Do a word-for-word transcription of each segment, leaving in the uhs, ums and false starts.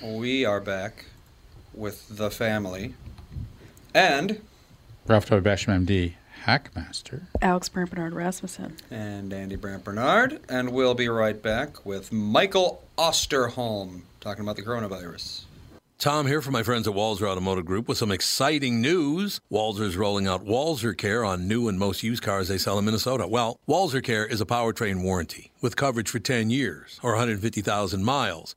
We are back with the family and Ralph Todd Basham, M D, Hackmaster, Alex Brant Bernard Rasmussen, and Andy Brant Bernard, and we'll be right back with Michael Osterholm talking about the coronavirus. Tom here from my friends at Walser Automotive Group with some exciting news. Walser's rolling out Walser Care on new and most used cars they sell in Minnesota. Well, Walser Care is a powertrain warranty with coverage for ten years or one hundred fifty thousand miles.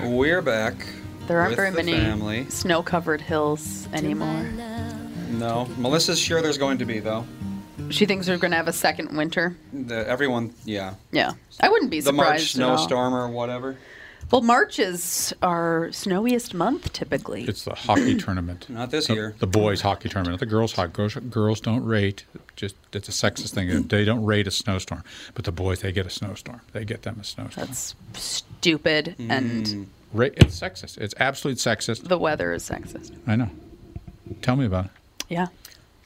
We're back. There aren't very many family. Snow-covered hills anymore. No. Melissa's sure there's going to be, though. She thinks we're going to have a second winter. The, everyone, yeah. Yeah. I wouldn't be the surprised The March snowstorm or whatever. Well, March is our snowiest month, typically. It's the hockey tournament. Not this the, year. The boys' hockey tournament. Not the girls' hockey. Girls, girls don't rate. Just it's a sexist thing. They don't rate a snowstorm. But the boys, they get a snowstorm. They get them a snowstorm. That's stupid mm. and... Ra- it's sexist. It's absolute sexist. The weather is sexist. I know. Tell me about it. Yeah.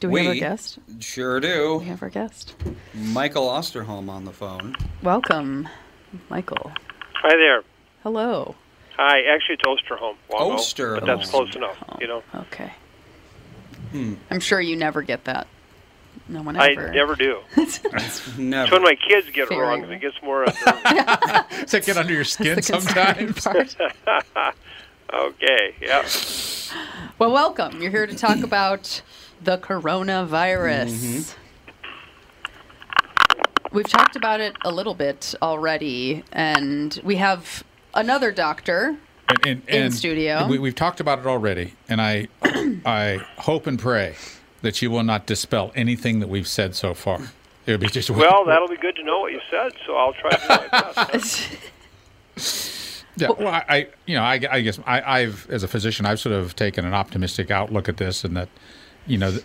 Do we, we have our guest? Sure do. We have our guest. Michael Osterholm on the phone. Welcome, Michael. Hi there. Hello. Hi. Actually, it's Osterholm. Wow, Osterholm. But that's close enough, you know. Okay. Hmm. I'm sure you never get that. No one ever. I never do. Never. It's when my kids get Fair it wrong, right? It gets more... Does that get under your skin sometimes? Okay, yeah. Well, welcome. You're here to talk about the coronavirus. Mm-hmm. We've talked about it a little bit already, and we have another doctor and, and, and in studio. We, we've talked about it already, and I, I hope and pray that you will not dispel anything that we've said so far. It would be just well. That'll be good to know what you said, so I'll try to do my best. Yeah, well, I, you know, I, I guess I, I've, as a physician, I've sort of taken an optimistic outlook at this, and that, you know,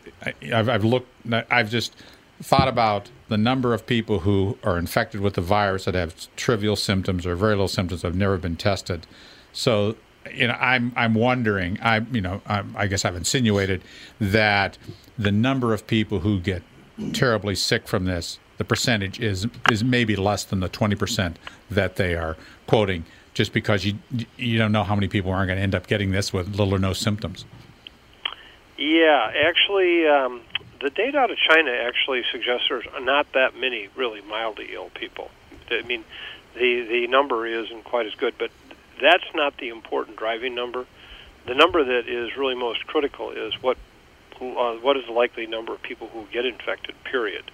I've, I've looked, I've just. thought about the number of people who are infected with the virus that have trivial symptoms or very little symptoms that have never been tested. So, you know, I'm I'm wondering, I you know, I'm, I guess I've insinuated that the number of people who get terribly sick from this, the percentage is is maybe less than the twenty percent that they are quoting, just because you you don't know how many people aren't going to end up getting this with little or no symptoms. Yeah, actually. Um The data out of China actually suggests there's not that many really mildly ill people. I mean, the, the number isn't quite as good, but that's not the important driving number. The number that is really most critical is what uh, what is the likely number of people who get infected, period.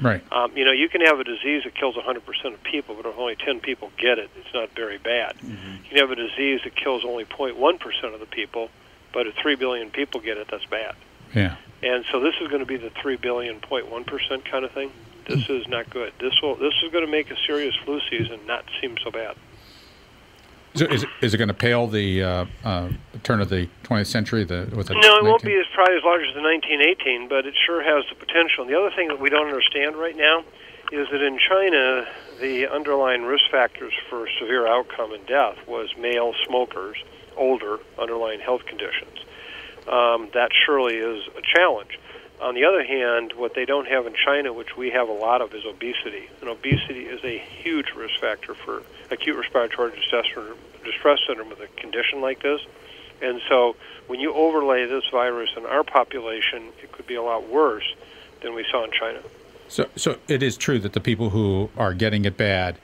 Right. Um, you know, you can have a disease that kills one hundred percent of people, but if only ten people get it, it's not very bad. Mm-hmm. You can have a disease that kills only zero point one percent of the people, but if three billion people get it, that's bad. Yeah. And so this is going to be the three billion point one percent kind of thing. This is not good. This will. This is going to make a serious flu season not seem so bad. So is, is it going to pale the uh, uh, turn of the twentieth century? The with the no, it nineteen... won't be as probably as large as the nineteen eighteen, but it sure has the potential. And the other thing that we don't understand right now is that in China, the underlying risk factors for severe outcome and death was male smokers, older, underlying health conditions. Um, that surely is a challenge. On the other hand, what they don't have in China, which we have a lot of, is obesity. And obesity is a huge risk factor for acute respiratory distress syndrome with a condition like this. And so when you overlay this virus in our population, it could be a lot worse than we saw in China. So, so it is true that the people who are getting it bad,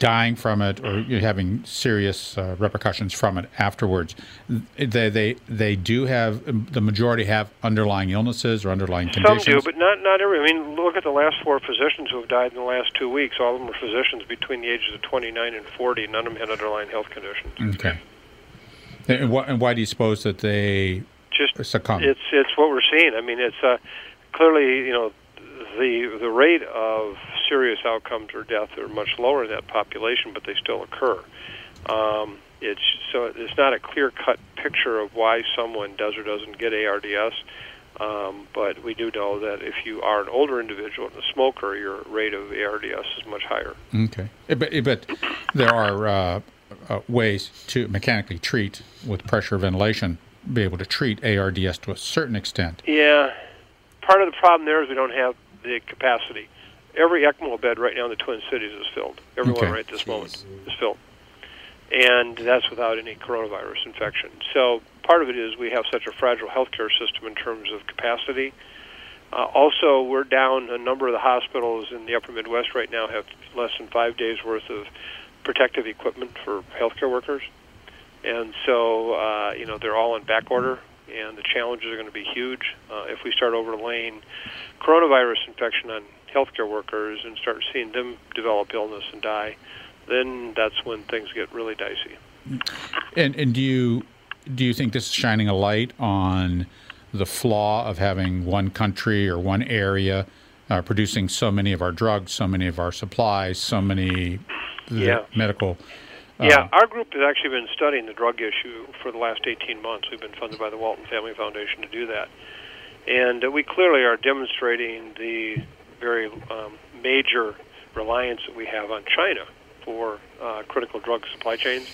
dying from it, or having serious uh, repercussions from it afterwards, they they they do have, the majority have underlying illnesses or underlying conditions. Some do, but not not every. I mean, look at the last four physicians who have died in the last two weeks. All of them were physicians between the ages of twenty-nine and forty. None of them had underlying health conditions. Okay. And, wh- and why do you suppose that they just succumb? It's it's what we're seeing. I mean, it's uh, clearly, you know, the the rate of serious outcomes or death are much lower in that population, but they still occur. Um, it's so it's not a clear-cut picture of why someone does or doesn't get A R D S, um, but we do know that if you are an older individual and a smoker, your rate of A R D S is much higher. Okay. But, but there are uh, uh, ways to mechanically treat with pressure ventilation, be able to treat A R D S to a certain extent. Yeah. Part of the problem there is we don't have the capacity. Every ECMO bed right now in the Twin Cities is filled. Everyone okay. right this Jeez. moment is filled. And that's without any coronavirus infection. So part of it is we have such a fragile healthcare system in terms of capacity. Uh, also, we're down, a number of the hospitals in the upper Midwest right now have less than five days' worth of protective equipment for healthcare workers. And so, uh, you know, they're all on back order, and the challenges are going to be huge. Uh, if we start overlaying coronavirus infection on healthcare workers and start seeing them develop illness and die, then that's when things get really dicey. And and do you do you think this is shining a light on the flaw of having one country or one area uh, producing so many of our drugs, so many of our supplies, so many yeah. medical? Uh, yeah, our group has actually been studying the drug issue for the last eighteen months. We've been funded by the Walton Family Foundation to do that. And uh, we clearly are demonstrating the very um, major reliance that we have on China for uh, critical drug supply chains.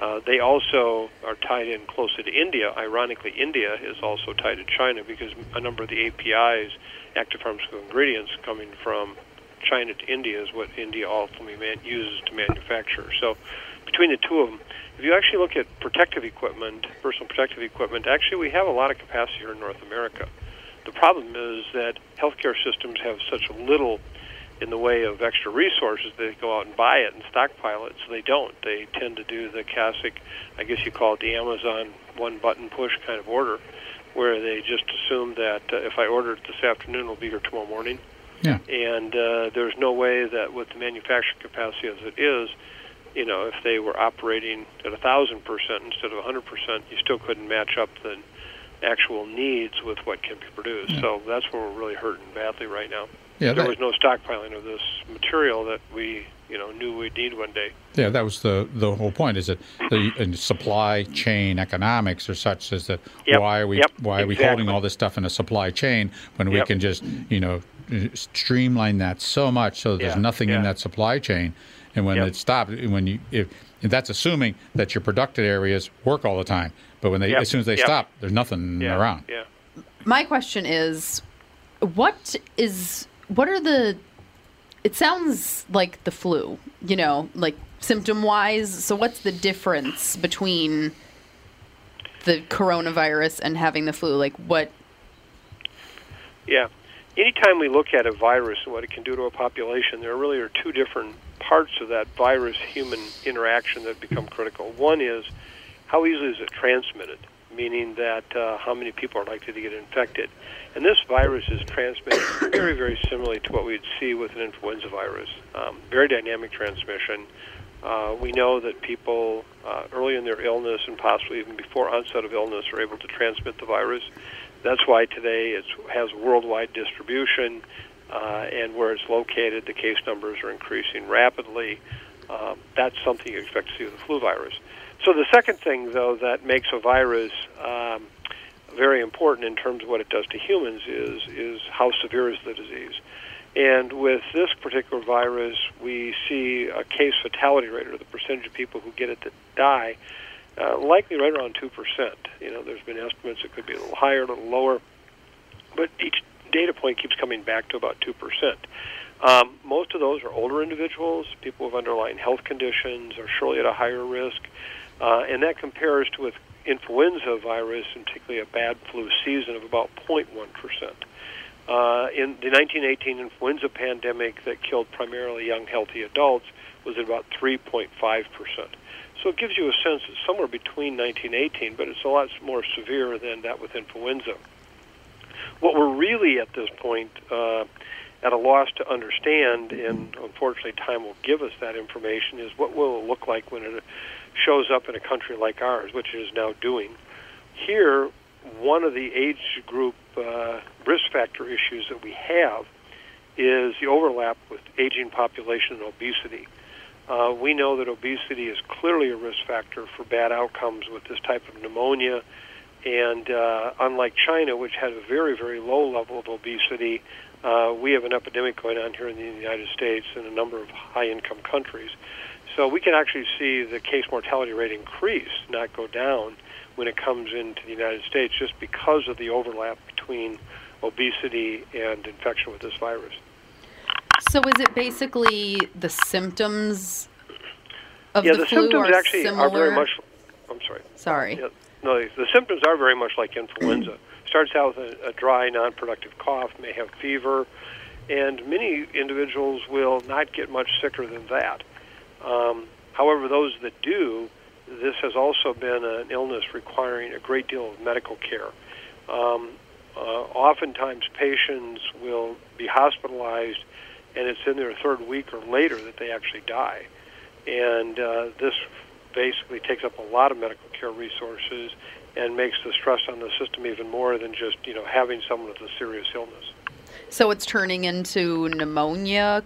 Uh, they also are tied in closely to India. Ironically, India is also tied to China because a number of the A P Is, active pharmaceutical ingredients, coming from China to India is what India ultimately man- uses to manufacture. So between the two of them, if you actually look at protective equipment, personal protective equipment, actually we have a lot of capacity here in North America. The problem is that healthcare systems have such little in the way of extra resources. They go out and buy it and stockpile it, so they don't. They tend to do the classic, I guess you call it the Amazon one-button push kind of order, where they just assume that uh, if I order it this afternoon, it'll be here tomorrow morning. Yeah. And uh, there's no way that with the manufacturing capacity as it is, you know, if they were operating at one thousand percent instead of one hundred percent, you still couldn't match up the actual needs with what can be produced. Yeah. So that's where we're really hurting badly right now. Yeah, there that, was no stockpiling of this material that we, you know, knew we'd need one day. Yeah, that was the the whole point, is that the and supply chain economics are such as that yep. why are we yep. why are exactly. we holding all this stuff in a supply chain when yep. we can just, you know, streamline that so much so that yeah. there's nothing yeah. in that supply chain, and when yep. it stops, when you if and that's assuming that your productive areas work all the time. But when they, yep. as soon as they yep. stop, there's nothing yeah. around. Yeah. My question is, what is, what are the, it sounds like the flu, you know, like symptom-wise. So what's the difference between the coronavirus and having the flu? Like what? Yeah. Anytime we look at a virus and what it can do to a population, there really are two different parts of that virus-human interaction that become critical. One is, how easily is it transmitted, meaning that uh, how many people are likely to get infected. And this virus is transmitted very, very similarly to what we'd see with an influenza virus. Um, very dynamic transmission. Uh, we know that people uh, early in their illness and possibly even before onset of illness are able to transmit the virus. That's why today it has worldwide distribution, uh, and where it's located, the case numbers are increasing rapidly. Um, that's something you expect to see with the flu virus. So the second thing, though, that makes a virus um, very important in terms of what it does to humans is, is how severe is the disease. And with this particular virus, we see a case fatality rate, or the percentage of people who get it that die, uh, likely right around two percent. You know, there's been estimates it could be a little higher, a little lower, but each data point keeps coming back to about two percent. Um, most of those are older individuals, people with underlying health conditions are surely at a higher risk, uh, and that compares to with influenza virus, and particularly a bad flu season, of about zero point one percent. Uh, in the nineteen eighteen influenza pandemic that killed primarily young, healthy adults was at about three point five percent. So it gives you a sense it's somewhere between nineteen eighteen, but it's a lot more severe than that with influenza. What we're really at this point uh, at a loss to understand, and unfortunately time will give us that information, is what will it look like when it shows up in a country like ours, which it is now doing. Here, one of the age group uh, risk factor issues that we have is the overlap with aging population and obesity. Uh, we know that obesity is clearly a risk factor for bad outcomes with this type of pneumonia, and uh, unlike China, which has a very, very low level of obesity, uh, we have an epidemic going on here in the United States and a number of high-income countries. So we can actually see the case mortality rate increase, not go down, when it comes into the United States just because of the overlap between obesity and infection with this virus. So is it basically the symptoms of yeah, the, the flu symptoms are actually similar? Are very much, I'm sorry. Sorry. Yeah, no, the, the symptoms are very much like influenza. Starts out with a, a dry, non-productive cough, may have fever, and many individuals will not get much sicker than that. Um, however, those that do, this has also been an illness requiring a great deal of medical care. Um, uh, oftentimes patients will be hospitalized, and it's in their third week or later that they actually die. And uh, this basically takes up a lot of medical care resources and makes the stress on the system even more than just, you know, having someone with a serious illness. So it's turning into pneumonia,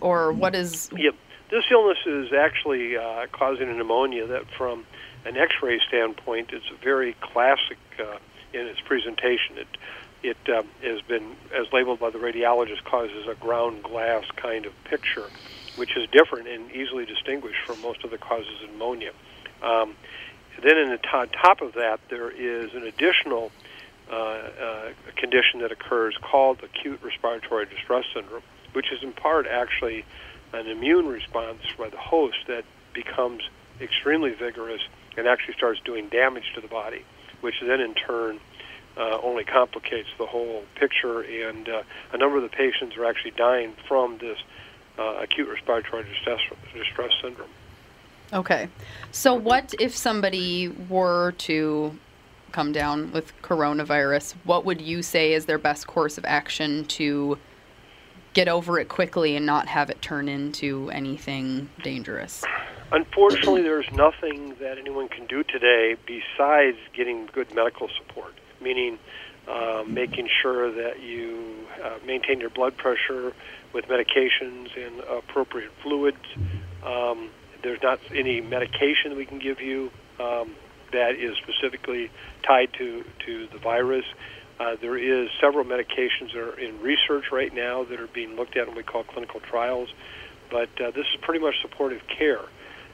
or what is... Yep. This illness is actually uh, causing a pneumonia that, from an X-ray standpoint, it's very classic uh, in its presentation. It it um, has been, as labeled by the radiologist, causes a ground glass kind of picture, which is different and easily distinguished from most of the causes of pneumonia. Um, then, in the t- on top of that, there is an additional uh, uh, condition that occurs called acute respiratory distress syndrome, which is in part actually an immune response by the host that becomes extremely vigorous and actually starts doing damage to the body, which then in turn uh, only complicates the whole picture. And uh, a number of the patients are actually dying from this uh, acute respiratory distress, distress syndrome. Okay. So what if somebody were to come down with coronavirus? What would you say is their best course of action to get over it quickly and not have it turn into anything dangerous? Unfortunately, there's nothing that anyone can do today besides getting good medical support, meaning uh, making sure that you uh, maintain your blood pressure with medications and appropriate fluids. Um, there's not any medication we can give you um, that is specifically tied to, to the virus. Uh, there is several medications that are in research right now that are being looked at and we call clinical trials, but uh, this is pretty much supportive care.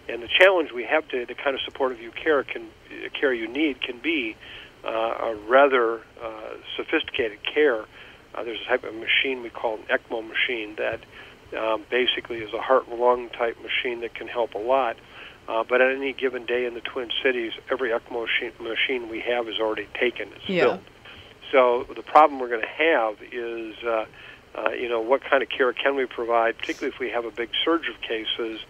And the challenge we have today, the kind of supportive you care can care you need can be uh, a rather uh, sophisticated care. Uh, there's a type of machine we call an ECMO machine that um, basically is a heart-lung type machine that can help a lot. Uh, but at any given day in the Twin Cities, every ECMO machine we have is already taken. It's yeah. filled. So the problem we're going to have is, uh, uh, you know, what kind of care can we provide, particularly if we have a big surge of cases.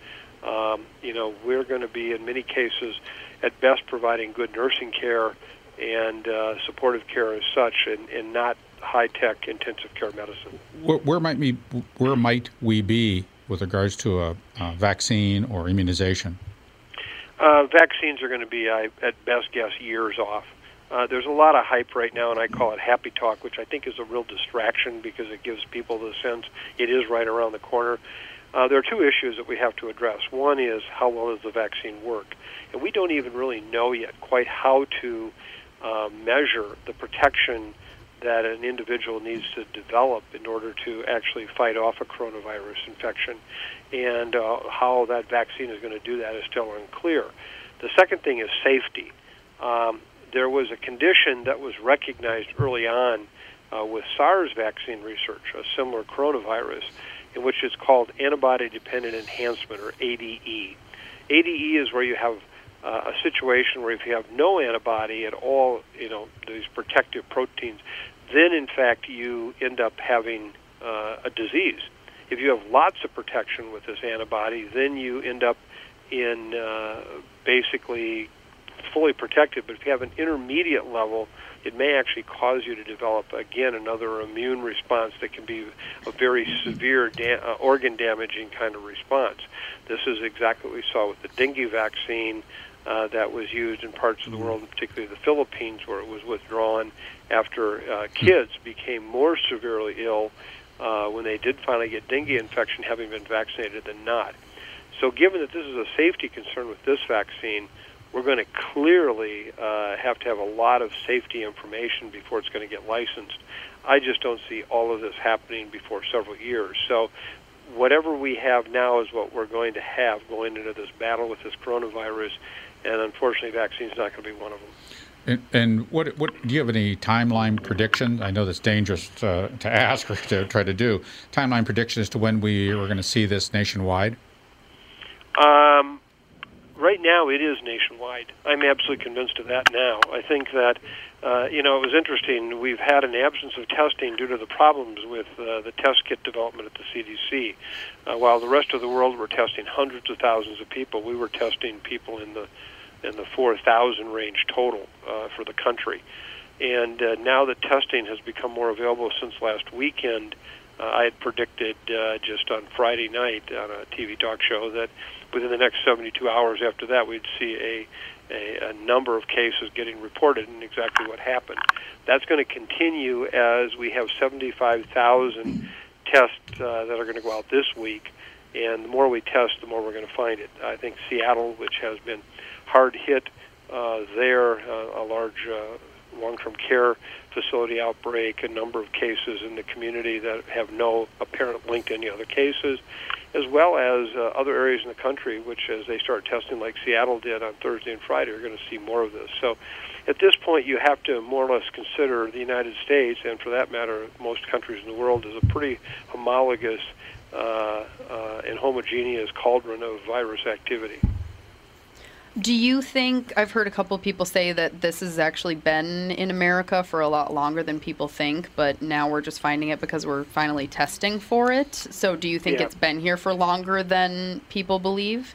Um, you know, we're going to be, in many cases, at best providing good nursing care and uh, supportive care as such, and, and not high-tech intensive care medicine. Where, where, might we, where might we be with regards to a, a vaccine or immunization? Uh, vaccines are going to be, I, at best guess, years off. Uh, there's a lot of hype right now, and I call it happy talk, which I think is a real distraction because it gives people the sense it is right around the corner. Uh, there are two issues that we have to address. One is how well does the vaccine work? And we don't even really know yet quite how to uh, measure the protection that an individual needs to develop in order to actually fight off a coronavirus infection. And uh, how that vaccine is going to do that is still unclear. The second thing is safety. Um, there was a condition that was recognized early on uh, with SARS vaccine research, a similar coronavirus, in which is called antibody-dependent enhancement, or A D E. A D E is where you have uh, a situation where if you have no antibody at all, you know, these protective proteins, then, in fact, you end up having uh, a disease. If you have lots of protection with this antibody, then you end up in uh, basically fully protected, but if you have an intermediate level, it may actually cause you to develop, again, another immune response that can be a very severe da- uh, organ-damaging kind of response. This is exactly what we saw with the dengue vaccine uh, that was used in parts of the world, particularly the Philippines, where it was withdrawn after uh, kids became more severely ill uh, when they did finally get dengue infection, having been vaccinated than not. So given that this is a safety concern with this vaccine, we're going to clearly uh, have to have a lot of safety information before it's going to get licensed. I just don't see all of this happening before several years. So whatever we have now is what we're going to have going into this battle with this coronavirus, and unfortunately, vaccine is not going to be one of them. And, and what, what do you have any timeline prediction? I know that's dangerous to, to ask or to try to do. Timeline prediction as to when we are going to see this nationwide? Um. Right now, it is nationwide. I'm absolutely convinced of that now. I think that, uh, you know, it was interesting. We've had an absence of testing due to the problems with uh, the test kit development at the C D C. Uh, while the rest of the world were testing hundreds of thousands of people, we were testing people in the in the four thousand range total uh, for the country. And uh, now that testing has become more available since last weekend, uh, I had predicted uh, just on Friday night on a T V talk show that within the next seventy-two hours after that, we'd see a, a, a number of cases getting reported, and exactly what happened. That's going to continue as we have seventy-five thousand tests uh, that are going to go out this week, and the more we test, the more we're going to find it. I think Seattle, which has been hard hit uh, there, uh, a large uh, long-term care facility outbreak, a number of cases in the community that have no apparent link to any other cases, as well as uh, other areas in the country, which as they start testing like Seattle did on Thursday and Friday, are going to see more of this. So at this point, you have to more or less consider the United States, and for that matter, most countries in the world, as a pretty homologous uh, uh, and homogeneous cauldron of virus activity. Do you think, I've heard a couple of people say that this has actually been in America for a lot longer than people think, but now we're just finding it because we're finally testing for it. So do you think yeah. it's been here for longer than people believe?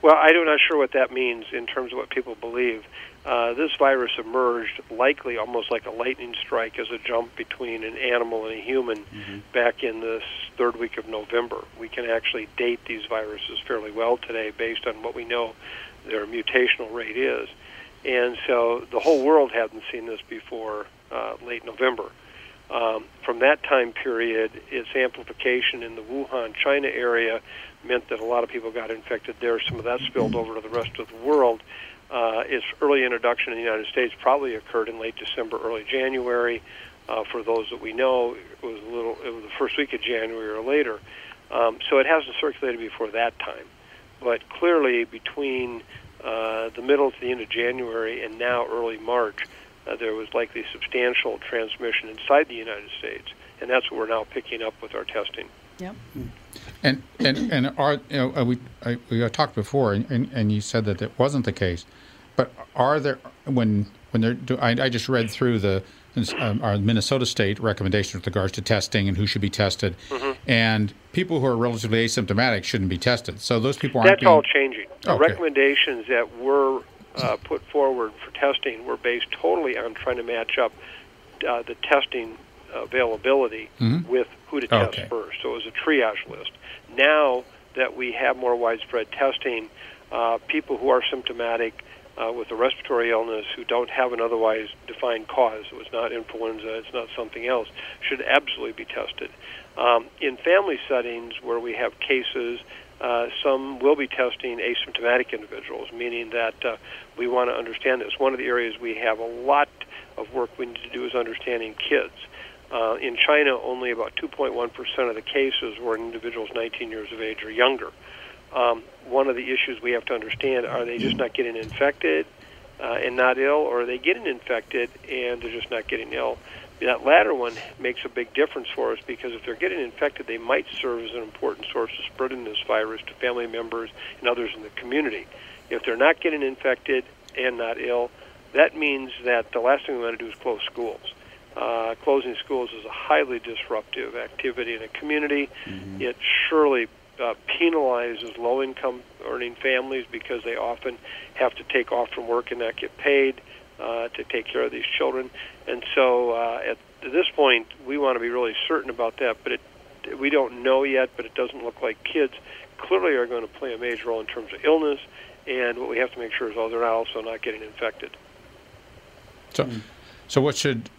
Well, I'm not sure what that means in terms of what people believe. Uh, this virus emerged likely almost like a lightning strike as a jump between an animal and a human mm-hmm. back in the third week of November. We can actually date these viruses fairly well today based on what we know their mutational rate is. And so the whole world hadn't seen this before uh, late November. Um, from that time period, its amplification in the Wuhan, China area meant that a lot of people got infected there. Some of that spilled over to the rest of the world. Uh, its early introduction in the United States probably occurred in late December, early January. Uh, for those that we know, it was a little, it was the first week of January or later. Um, so it hasn't circulated before that time. But clearly, between uh, the middle to the end of January and now early March, uh, there was likely substantial transmission inside the United States, and that's what we're now picking up with our testing. Yep. And and and are, you know, we I, we talked before, and, and, and you said that that wasn't the case, but are there when when there I, I just read through the um, our Minnesota state recommendations with regards to testing and who should be tested, mm-hmm. and people who are relatively asymptomatic shouldn't be tested. So those people aren't. That's being... all changing. The okay. recommendations that were uh, put forward for testing were based totally on trying to match up uh, the testing availability mm-hmm. with who to test okay. first. So it was a triage list. Now that we have more widespread testing, uh, people who are symptomatic uh, with a respiratory illness who don't have an otherwise defined cause, so it's not influenza, it's not something else, should absolutely be tested. Um, in family settings where we have cases, uh, some will be testing asymptomatic individuals, meaning that uh, we want to understand this. One of the areas we have a lot of work we need to do is understanding kids. Uh, in China, only about two point one percent of the cases were in individuals nineteen years of age or younger. Um, one of the issues we have to understand, are they just not getting infected uh, and not ill, or are they getting infected and they're just not getting ill? That latter one makes a big difference for us, because if they're getting infected, they might serve as an important source of spreading this virus to family members and others in the community. If they're not getting infected and not ill, that means that the last thing we want to do is close schools. Uh, closing schools is a highly disruptive activity in a community. Mm-hmm. It surely uh, penalizes low-income earning families, because they often have to take off from work and not get paid uh, to take care of these children. And so uh, at this point, we want to be really certain about that, but it, we don't know yet, but it doesn't look like kids clearly are going to play a major role in terms of illness, and what we have to make sure is, oh, they're not also not getting infected. So, so what should...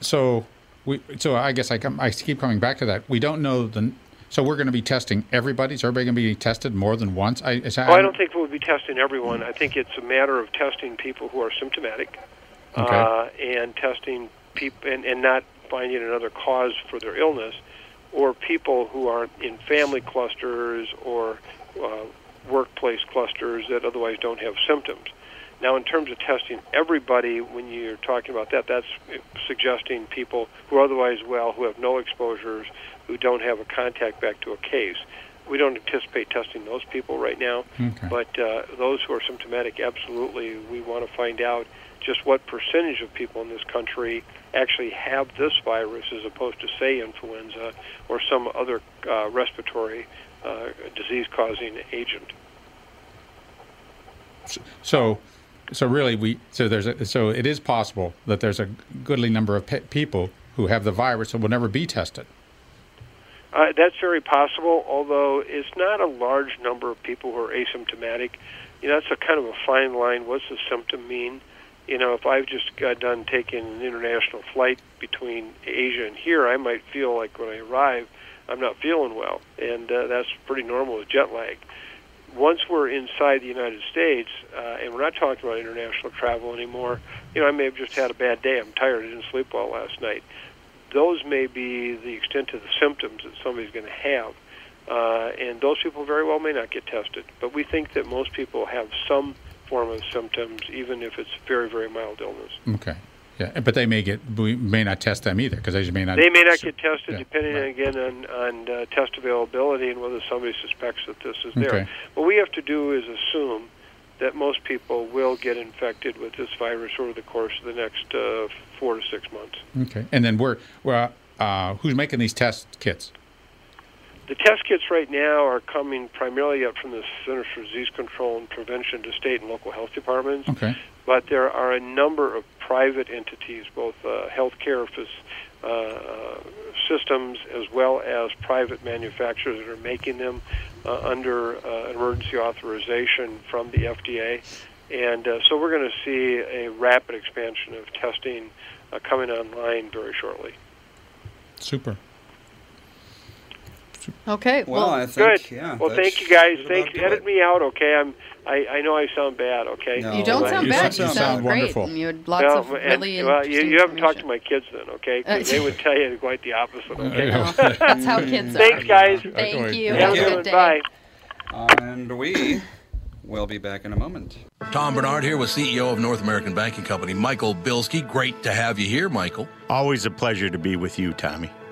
So, we. So I guess I, come, I keep coming back to that. We don't know the. So we're going to be testing everybody. Is everybody going to be tested more than once? I, is that, well, I don't think we'll be testing everyone. I think it's a matter of testing people who are symptomatic, okay. uh, and testing people and, and not finding another cause for their illness, or people who are in family clusters or uh, workplace clusters that otherwise don't have symptoms. Now, in terms of testing everybody, when you're talking about that, that's suggesting people who are otherwise well, who have no exposures, who don't have a contact back to a case. We don't anticipate testing those people right now, okay. but uh, those who are symptomatic, absolutely, we want to find out just what percentage of people in this country actually have this virus, as opposed to, say, influenza or some other uh, respiratory uh, disease-causing agent. So... So really, we so there's a, so it is possible that there's a goodly number of pe people who have the virus that will never be tested. Uh, that's very possible, although it's not a large number of people who are asymptomatic. You know, that's a kind of a fine line. What's the symptom mean? You know, if I've just got done taking an international flight between Asia and here, I might feel like when I arrive, I'm not feeling well, and uh, that's pretty normal with jet lag. Once we're inside the United States, uh, and we're not talking about international travel anymore, you know, I may have just had a bad day. I'm tired. I didn't sleep well last night. Those may be the extent of the symptoms that somebody's going to have, uh, and those people very well may not get tested. But we think that most people have some form of symptoms, even if it's very, very mild illness. Okay. Yeah, but they may get. We may not test them either, because they just may not. They may not get tested, yeah, depending right. again on, on uh, test availability and whether somebody suspects that this is there. Okay. What we have to do is assume that most people will get infected with this virus over the course of the next uh, four to six months. Okay, and then we're, we're uh, who's making these test kits? The test kits right now are coming primarily up from the Centers for Disease Control and Prevention to state and local health departments. Okay. But there are a number of private entities, both uh, healthcare uh, systems as well as private manufacturers, that are making them uh, under uh, emergency authorization from the F D A. And uh, so we're going to see a rapid expansion of testing uh, coming online very shortly. Super. Okay. Well, well, I think, good. Yeah, well, thank you guys. Thank you. Edit me out, okay? I'm. I, I know I sound bad, okay? No, you don't sound you bad. Sound, you sound, sound great. Wonderful. And you had lots well, of really and, well, you, you haven't talked to my kids then, okay? Because they would tell you quite the opposite. Okay? No, that's how kids are. Thanks, guys. Thank, thank you. Have a good day. Bye. And we will be back in a moment. Tom Bernard here with C E O of North American Banking Company, Michael Bilski. Great to have you here, Michael. Always a pleasure to be with you, Tommy.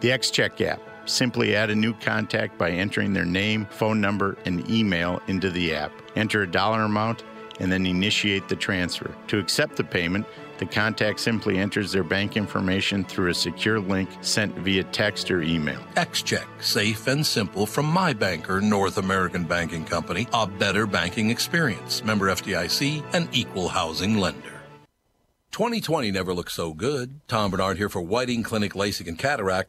The X CHAP app. Simply add a new contact by entering their name, phone number, and email into the app. Enter a dollar amount and then initiate the transfer. To accept the payment, the contact simply enters their bank information through a secure link sent via text or email. XCheck, safe and simple from My Banker, North American Banking Company, a better banking experience. Member F D I C, an equal housing lender. twenty twenty never looked so good. Tom Bernard here for Whiting Clinic LASIK and Cataract.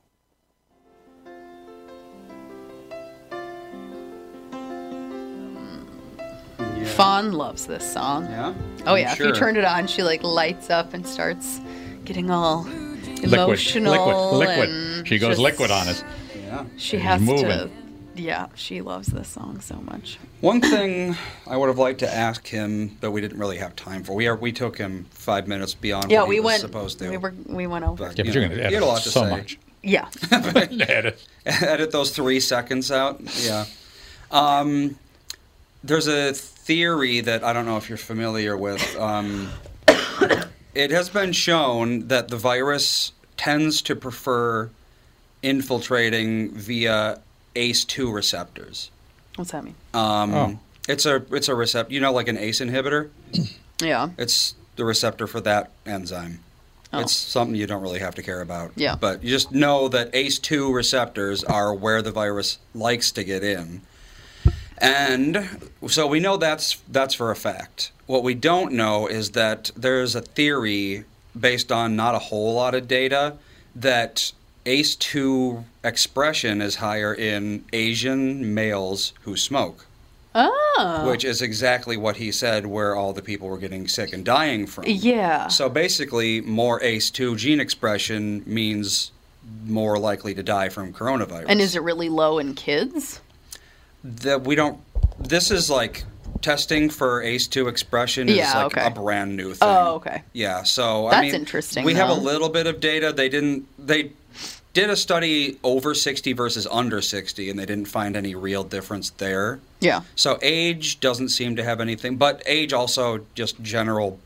Yeah. Fawn loves this song. Yeah? Oh, yeah. Sure. If you turned it on, she, like, lights up and starts getting all emotional. Liquid, liquid, liquid. She goes just, liquid on us. Yeah. She and has moving. to... Yeah, she loves this song so much. One thing I would have liked to ask him, but we didn't really have time for. We are we took him five minutes beyond yeah, what we he was went, supposed to. We were we went over. But, yeah, but you're going to edit lot to so say. much. Yeah. edit. edit those three seconds out. Yeah. Um, there's a theory that I don't know if you're familiar with. Um, it has been shown that the virus tends to prefer infiltrating via A C E two receptors. What's that mean? Um, oh. It's a it's a receptor. You know, like an A C E inhibitor. Yeah. It's the receptor for that enzyme. Oh. It's something you don't really have to care about. Yeah. But you just know that A C E two receptors are where the virus likes to get in, and so we know that's that's for a fact. What we don't know is that there's a theory based on not a whole lot of data that A C E two expression is higher in Asian males who smoke. Oh. Which is exactly what he said where all the people were getting sick and dying from. Yeah. So basically, more A C E two gene expression means more likely to die from coronavirus. And is it really low in kids? That we don't... This is like... Testing for A C E two expression is yeah, like okay. a brand new thing. Oh, okay. Yeah, so That's I mean, interesting, we though. have a little bit of data. They didn't. They did a study over sixty versus under sixty, and they didn't find any real difference there. Yeah. So age doesn't seem to have anything, but age also just general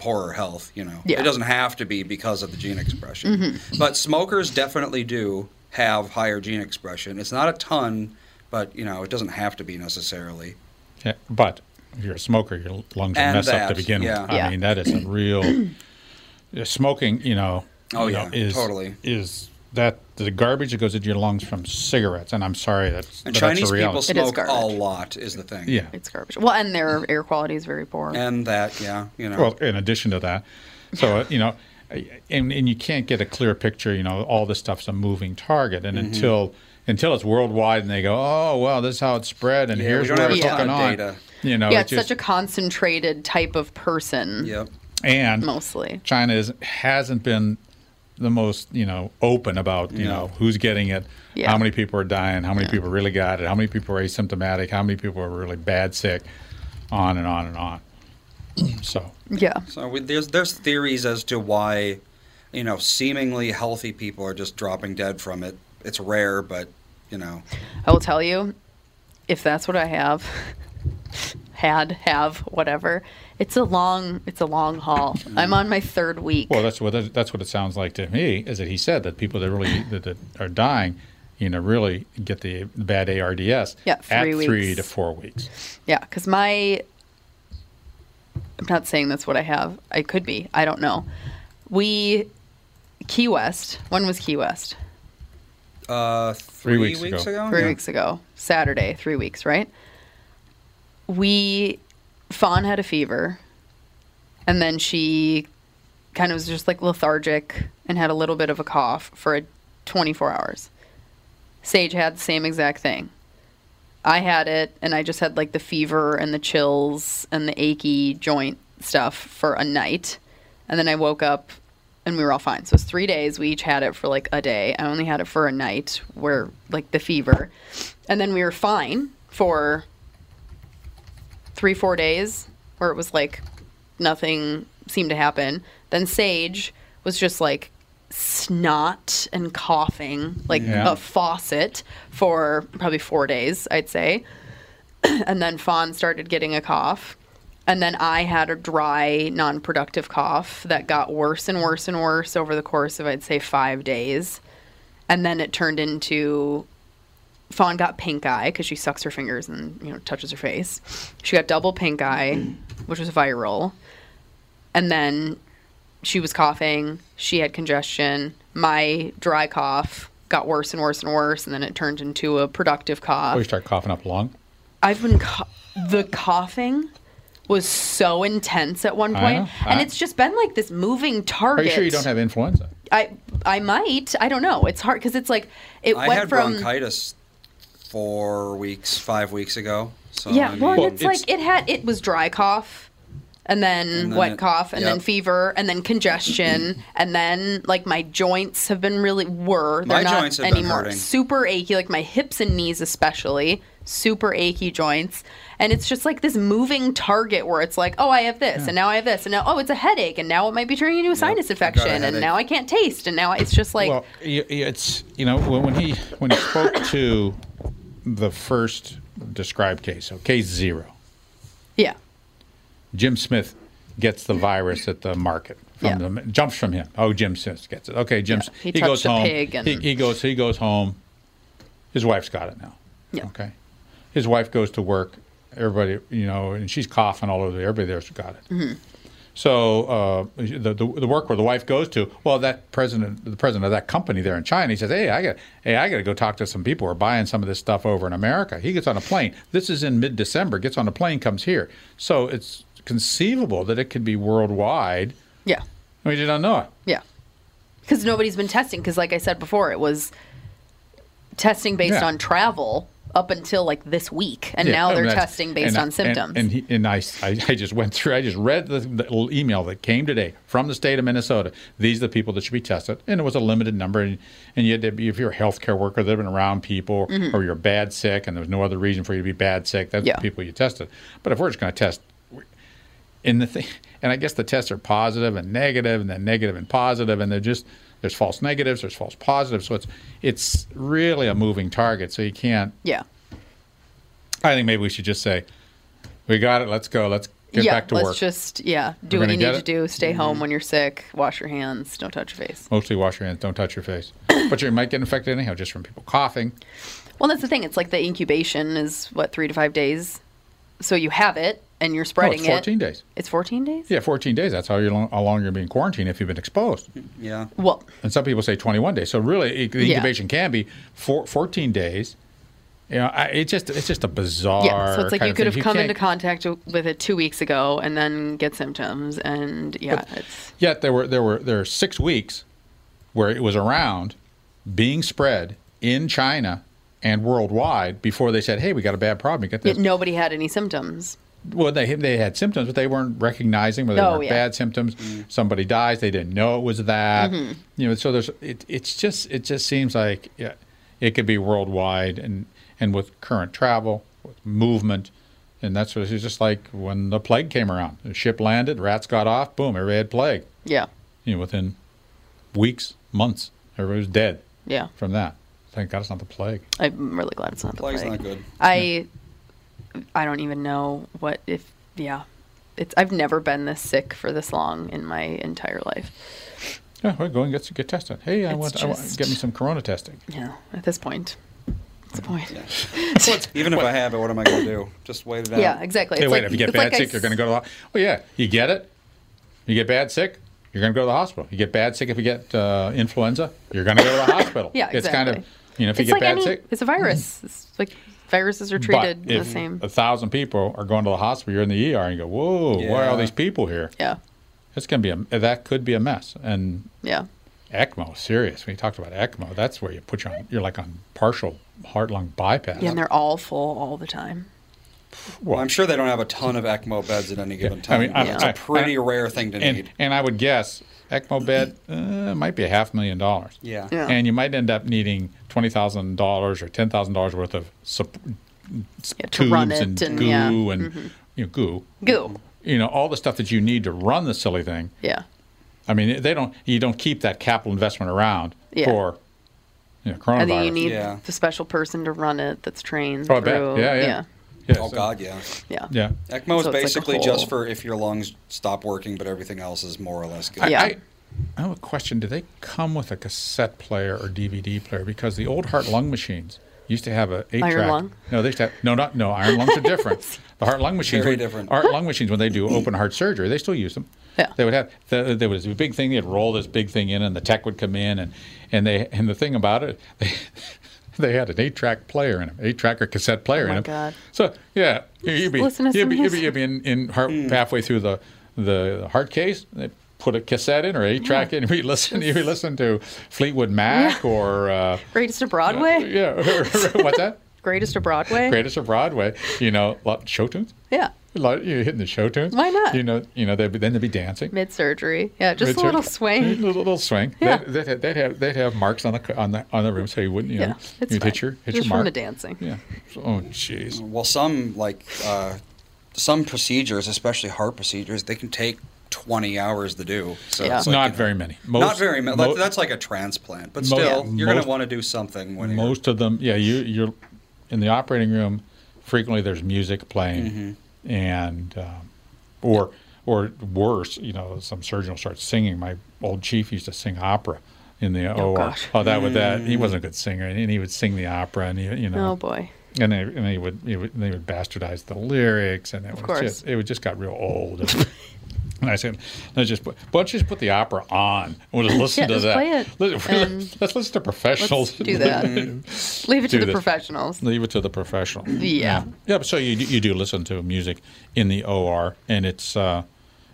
poorer health. You know, yeah. It doesn't have to be because of the gene expression, mm-hmm. but smokers definitely do have higher gene expression. It's not a ton, but you know, it doesn't have to be necessarily. Yeah, but if you're a smoker, your lungs are messed up to begin yeah. with. I yeah. mean, that is a real smoking. You know, oh you yeah, know, is, totally is that the garbage that goes into your lungs from cigarettes? And I'm sorry, that's and Chinese that's people smoke a lot. Is the thing? Yeah, it's garbage. Well, and their air quality is very poor. And that, yeah, you know. Well, in addition to that, so you know, and and you can't get a clear picture. You know, all this stuff's a moving target, and mm-hmm. until. Until it's worldwide and they go, oh, well, this is how it spread and yeah, here's where it's yeah. going on. You know, yeah, it's, it's just, such a concentrated type of person. Yep. And mostly. China is, hasn't been the most, you know, open about, you no. know, who's getting it, yeah. how many people are dying, how many yeah. people really got it, how many people are asymptomatic, how many people are really bad sick, on and on and on. So. Yeah. So we, there's there's theories as to why, you know, seemingly healthy people are just dropping dead from it. It's rare, but, you know. I will tell you, if that's what I have, had, have, whatever, it's a long it's a long haul. I'm on my third week. Well, that's what that's what it sounds like to me, is that he said that people that really that, that are dying, you know, really get the bad A R D S yeah, three at weeks. three to four weeks. Yeah, because my – I'm not saying that's what I have. I could be. I don't know. We – Key West. When was Key West? Uh, three, three weeks, weeks ago. ago? Three yeah. weeks ago. Saturday, three weeks, right? We, Fawn had a fever, and then she kind of was just like lethargic and had a little bit of a cough for a twenty-four hours. Sage had the same exact thing. I had it, and I just had like the fever and the chills and the achy joint stuff for a night. And then I woke up and we were all fine. So it's three days. We each had it for like a day. I only had it for a night where like the fever. And then we were fine for three, four days where it was like nothing seemed to happen. Then Sage was just like snot and coughing like yeah. a faucet for probably four days, I'd say. And then Fawn started getting a cough. And then I had a dry, non-productive cough that got worse and worse and worse over the course of, I'd say, five days. And then it turned into Fawn got pink eye because she sucks her fingers and, you know, touches her face. She got double pink eye, which was viral. And then she was coughing. She had congestion. My dry cough got worse and worse and worse, and then it turned into a productive cough. Oh, you start coughing up lung? I've been co- the coughing was so intense at one point. I, and it's just been like this moving target. Are you sure you don't have influenza? I I might. I don't know. It's hard because it's like it I went from... I had bronchitis four weeks, five weeks ago. So yeah, I mean, well, and it's, it's like it had it was dry cough and then, and then wet it, cough and yep. then fever and then congestion and then like my joints have been really were. They're my not joints have anymore. Been hurting. Super achy, like my hips and knees especially. Super achy joints. And it's just like this moving target where it's like, oh, I have this, yeah. and now I have this, and now, oh, it's a headache, and now it might be turning into a sinus yep, infection, and now I can't taste, and now it's just like... Well, it's, you know, when he when he spoke to the first described case, so case zero. Yeah. Jim Smith gets the virus at the market. From yeah. the, jumps from him. Oh, Jim Smith gets it. Okay, Jim yeah, he, he goes home. Pig and... he, he goes. He goes home. His wife's got it now. Yeah. Okay. His wife goes to work. Everybody, you know, and she's coughing all over. Everybody there's got it. Mm-hmm. So uh, the, the the work where the wife goes to, well, that president, the president of that company there in China, he says, hey, I got, hey, I got to go talk to some people who are buying some of this stuff over in America. He gets on a plane. This is in mid-December. Gets on a plane, comes here. So it's conceivable that it could be worldwide. Yeah. And we just don't know it. Yeah. Because nobody's been testing. Because like I said before, it was testing based yeah. on travel. Up until like this week, and yeah, now they're testing based and, on symptoms. And, and, he, and I, I, I just went through. I just read the, the little email that came today from the state of Minnesota. These are the people that should be tested, and it was a limited number. And, and you had to be, if you're a healthcare worker, that have been around people, mm-hmm. or you're bad sick, and there's no other reason for you to be bad sick. That's yeah. the people you tested. But if we're just going to test, in the thing, and I guess the tests are positive and negative, and then negative and positive, and they're just there's false negatives, there's false positives, so it's it's really a moving target, so you can't... Yeah. I think maybe we should just say, we got it, let's go, let's get yeah, back to work. Yeah, let's just, yeah, do what you need to do, stay mm-hmm. home when you're sick, wash your hands, don't touch your face. Mostly wash your hands, don't touch your face. But you might get infected anyhow, just from people coughing. Well, that's the thing, it's like the incubation is, what, three to five days? So you have it, and you're spreading it. Oh, it's fourteen it. days. It's fourteen days? Yeah, fourteen days. That's how, you're long, how long you're being quarantined if you've been exposed. Yeah. Well, and some people say twenty-one days. So really, it, the incubation yeah. can be four, fourteen days. You know, I, it just, it's just a bizarre yeah, so it's like you could have you come can't... into contact with it two weeks ago and then get symptoms. And, yeah, but it's... Yet there were, there were there were six weeks where it was around being spread in China and worldwide before they said, hey, we got a bad problem. You get this. Yet nobody had any symptoms. Well, they they had symptoms, but they weren't recognizing whether they oh, were yeah. bad symptoms. Mm-hmm. Somebody dies, they didn't know it was that. Mm-hmm. You know, so there's it. It's just it just seems like yeah, it could be worldwide, and, and with current travel, with movement, and that's what it's just like when the plague came around. The ship landed, rats got off, boom, everybody had plague. Yeah, you know, within weeks, months, everybody was dead. Yeah, from that. Thank God it's not the plague. I'm really glad it's not the, the plague's plague. Plague's not good. I. Yeah. I don't even know what if yeah it's I've never been this sick for this long in my entire life. Yeah, we're going to get, get tested. Hey, I want, just, I want to get me some corona testing. Yeah, at this point. That's the point. Yeah. Well, even if what? I have it, what am I going to do? Just wait it out. Yeah, exactly. Hey, it's wait, like, if you get bad like sick, I... you're going to go to the hospital. Well, yeah, you get it. You get bad sick, you're going to go to the hospital. You get bad sick if you get uh, influenza, you're going to go to the hospital. Yeah, exactly. It's kind of, you know, if it's you get like bad any, sick. It's a virus. It's like... Viruses are treated but if the same. A thousand people are going to the hospital. You're in the E R, and you go, "Whoa, yeah. why are all these people here?" Yeah, it's gonna be a that could be a mess. And yeah, ECMO, serious. When you talked about ECMO, that's where you put you on, you're like on partial heart-lung bypass. Yeah, and they're all full all the time. Well, I'm sure they don't have a ton of ECMO beds at any given time. I mean, I, it's I, a pretty I, rare thing to and, need. And I would guess ECMO bed uh, might be a half million dollars. Yeah. yeah. And you might end up needing twenty thousand dollars or ten thousand dollars worth of sup- tubes and, and goo yeah. and mm-hmm. you know, goo. Goo. You know, all the stuff that you need to run the silly thing. Yeah. I mean, they don't. You don't keep that capital investment around yeah. for you know, coronavirus. And then you need yeah. the special person to run it that's trained. Oh, I bet. Yeah, yeah. yeah. yeah oh, so. God, yeah. Yeah. Yeah. ECMO so is basically like whole... just for if your lungs stop working, but everything else is more or less good. Yeah. I, I have a question. Do they come with a cassette player or D V D player? Because the old heart-lung machines used to have an eight-track. Iron lung? No, they used to have, no, not, no, iron lungs are different. The heart-lung machines, Very different. heart-lung machines, when they do open-heart surgery, they still use them. Yeah. They would have the, there was a big thing. They'd roll this big thing in, and the tech would come in, and, and they and the thing about it, they, they had an eight-track player in them, eight-track or cassette player oh in them. Oh my God! So yeah, you'd be you'd be, you'd be you'd be in, in heart, mm. halfway through the the heart case. They put a cassette in or eight-track yeah. in. We listen. You listen to Fleetwood Mac yeah. or uh, Greatest of Broadway. Uh, yeah. What's that? Greatest of Broadway. Greatest of Broadway. You know, show tunes. Yeah. You're hitting the show tunes. Why not? You know, you know. They'd be, then they'd be dancing. Mid surgery, yeah, just Mid-surgery. a little swing. A little, little swing. Yeah. They'd, they'd, have, they'd have they'd have marks on the on the on the room, so you wouldn't, you know, yeah, it's you'd fine. hit your hit just your mark. From the dancing. Yeah. Oh, jeez. Well, some like uh, some procedures, especially heart procedures, they can take twenty hours to do. So yeah. it's like, not, you know, very many. Most, not very many. Not very many. That's like a transplant, but most, still, yeah, you're going to want to do something when most you're, of them. Yeah, you you're in the operating room. Frequently, there's music playing. Mm-hmm. And um, or or worse, you know, some surgeon will start singing. My old chief used to sing opera in the oh, O R. Gosh. Oh, that mm. with that, he wasn't a good singer, and he would sing the opera, and he, you know, oh boy, and they, and they would, he would they would bastardize the lyrics, and it of was course. just it would just got real old. And, and I said, let's just put, let's just put the opera on. We'll just listen yeah, to just that. Play it. Let's, let's, let's listen to professionals. Let's do that. Leave it to the this. professionals. Leave it to the professionals. Yeah. Yeah. yeah so you you do listen to music in the O R, and it's uh,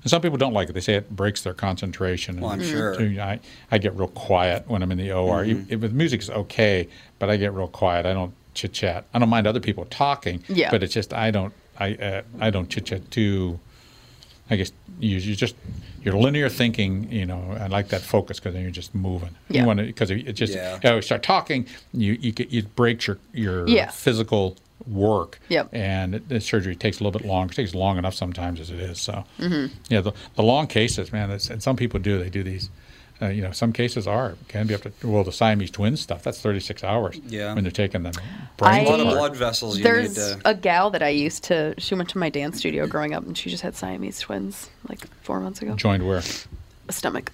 and some people don't like it. They say it breaks their concentration. Well, I'm mm-hmm. sure. Too, I I get real quiet when I'm in the O R. Mm-hmm. With music is okay, but I get real quiet. I don't chit chat. I don't mind other people talking. Yeah. But it's just I don't I uh, I don't chit chat too. I guess you, you just your linear thinking, you know. I like that focus because then you're just moving. Yeah. You want to because it just yeah. you know, you start talking, you you get it breaks your your yeah. physical work. Yep. And it, the surgery takes a little bit longer. It takes long enough sometimes as it is. So mm-hmm. yeah, the, the long cases, man. That's, and some people do. They do these. Uh, you know, some cases are can be up to well the Siamese twins stuff. That's thirty-six hours. Yeah. When they're taking them. A lot of blood vessels. You there's need to... a gal that I used to. She went to my dance studio growing up, and she just had Siamese twins like four months ago. Joined where? A stomach.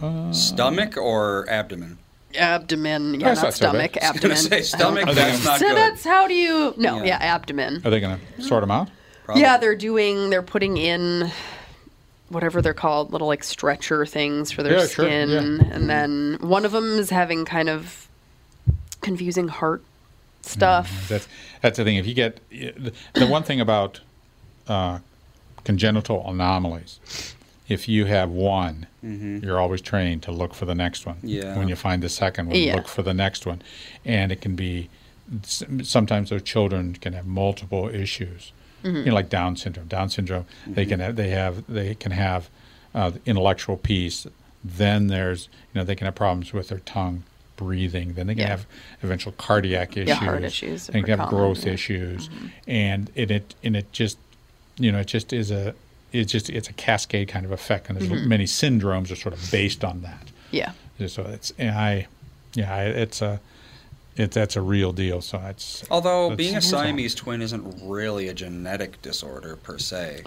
Uh, stomach or abdomen? Abdomen. Yeah, that's not, not stomach. So abdomen. I was gonna say stomach. That's not so good. That's how do you? No. Yeah, yeah abdomen. Are they going to sort them out? Probably. Yeah, they're doing. They're putting in. Whatever they're called, little like stretcher things for their yeah, skin. Sure, yeah. And then one of them is having kind of confusing heart stuff. Mm, that's, that's the thing. If you get the one thing about uh, congenital anomalies, if you have one, mm-hmm. you're always trained to look for the next one. Yeah. When you find the second one, yeah. look for the next one. And it can be sometimes those children can have multiple issues. Mm-hmm. You know, like Down syndrome. Down syndrome. Mm-hmm. They can have, they have they can have uh, the intellectual piece. Then there's you know they can have problems with their tongue, breathing. Then they can yeah. have eventual cardiac issues. Yeah, heart issues. They can have growth yeah. issues, mm-hmm. and it, it and it just you know it just is a it's just it's a cascade kind of effect, and there's mm-hmm. many syndromes are sort of based on that. Yeah. So it's and I yeah it's a. It, that's a real deal. So it's although that's, being a Siamese twin isn't really a genetic disorder per se.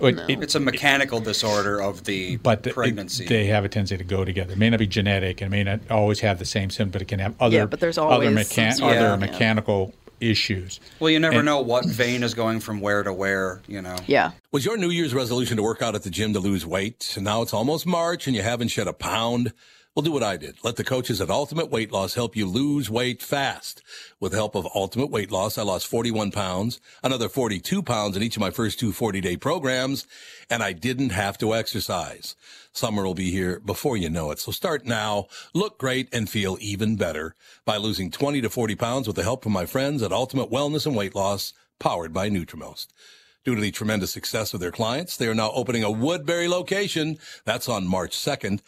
It, no. it, it's a mechanical it, disorder of the but pregnancy. The, it, they have a tendency to go together. It may not be genetic. It may not always have the same symptom, but it can have other yeah, but there's always other, mecha- some, other yeah, mechanical yeah. issues. Well, you never and, know what vein is going from where to where. You know. Yeah. Was your New Year's resolution to work out at the gym to lose weight? Now it's almost March and you haven't shed a pound. Well, do what I did. Let the coaches at Ultimate Weight Loss help you lose weight fast. With the help of Ultimate Weight Loss, I lost forty-one pounds, another forty-two pounds in each of my first two forty-day programs, and I didn't have to exercise. Summer will be here before you know it. So start now, look great, and feel even better by losing twenty to forty pounds with the help of my friends at Ultimate Wellness and Weight Loss, powered by Nutrimost. Due to the tremendous success of their clients, they are now opening a Woodbury location. That's on March second.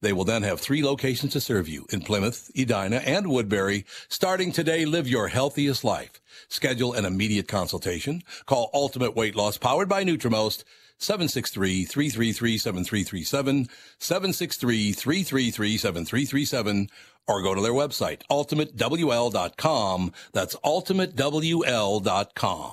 They will then have three locations to serve you in Plymouth, Edina, and Woodbury. Starting today, live your healthiest life. Schedule an immediate consultation. Call Ultimate Weight Loss, powered by Nutrimost, seven six three, three three three, seven three three seven, seven six three, three three three, seven three three seven, or go to their website, ultimate w l dot com. That's ultimate w l dot com.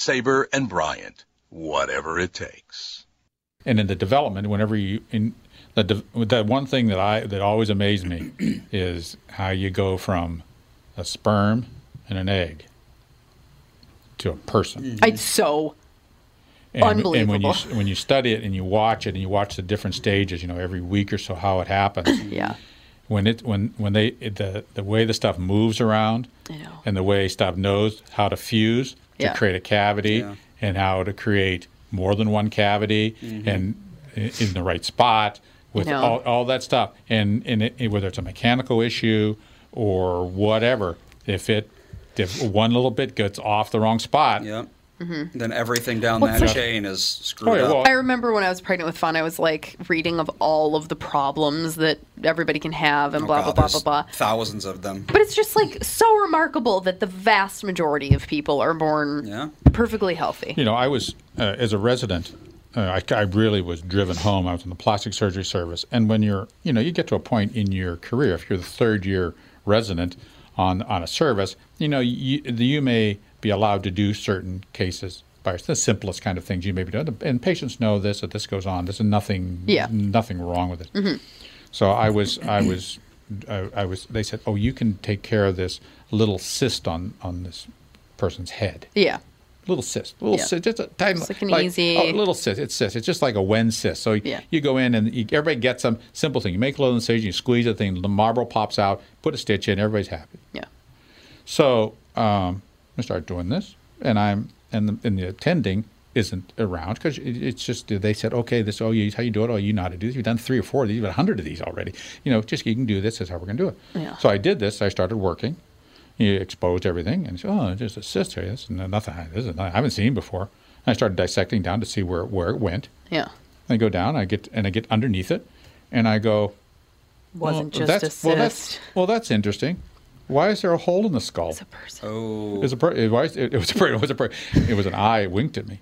Sabre and Bryant, whatever it takes. And in the development, whenever you in the de- the one thing that I that always amazed me is how you go from a sperm and an egg to a person. It's so and, unbelievable. And when you when you study it and you watch it and you watch the different stages, you know, every week or so how it happens. Yeah. When it when when they it, the the way the stuff moves around, I know. And the way stuff knows how to fuse. To yeah. create a cavity yeah. and how to create more than one cavity mm-hmm. and in the right spot with no. all, all that stuff. And, and it, whether it's a mechanical issue or whatever, if it if one little bit gets off the wrong spot, yeah. mm-hmm. then everything down well, that like, chain is screwed oh, yeah, up. Well, I remember when I was pregnant with Fawn, I was like reading of all of the problems that everybody can have and oh blah, God, blah, blah, blah, blah. Thousands of them. But it's just like so remarkable that the vast majority of people are born yeah. perfectly healthy. You know, I was, uh, as a resident, uh, I, I really was driven home. I was in the plastic surgery service. And when you're, you know, you get to a point in your career, if you're the third year resident on, on a service, you know, you, you may... be allowed to do certain cases by the simplest kind of things you may be doing. And patients know this, that this goes on. There's nothing yeah. nothing wrong with it. Mm-hmm. So I was, I was, I, I was, they said, oh, you can take care of this little cyst on, on this person's head. Yeah. Little cyst. Little yeah. cyst. Just a tiny, it's like an like, easy. Oh, little cyst. It's cyst. It's just like a Wen cyst. So yeah. you go in and you, everybody gets some simple thing. You make a little incision, you squeeze the thing, the marble pops out, put a stitch in, everybody's happy. Yeah. So, um, I start doing this, and I'm and the, and the attending isn't around because it, it's just they said, okay, this oh you how you do it oh you know how to do this, you've done three or four of these, you've done a hundred of these already, you know, just you can do this, this is how we're gonna do it. Yeah. So I did this, I started working, you exposed everything, and said, oh, just a cyst here, this is nothing, this is nothing I haven't seen before. And I started dissecting down to see where where it went. Yeah. I go down, I get and I get underneath it, and I go, wasn't well, just that's, a cyst. Well, that's, well, that's interesting. Why is there a hole in the skull? It's a person. Oh. It was a person. It was a person. It was a person. It was an eye winked at me.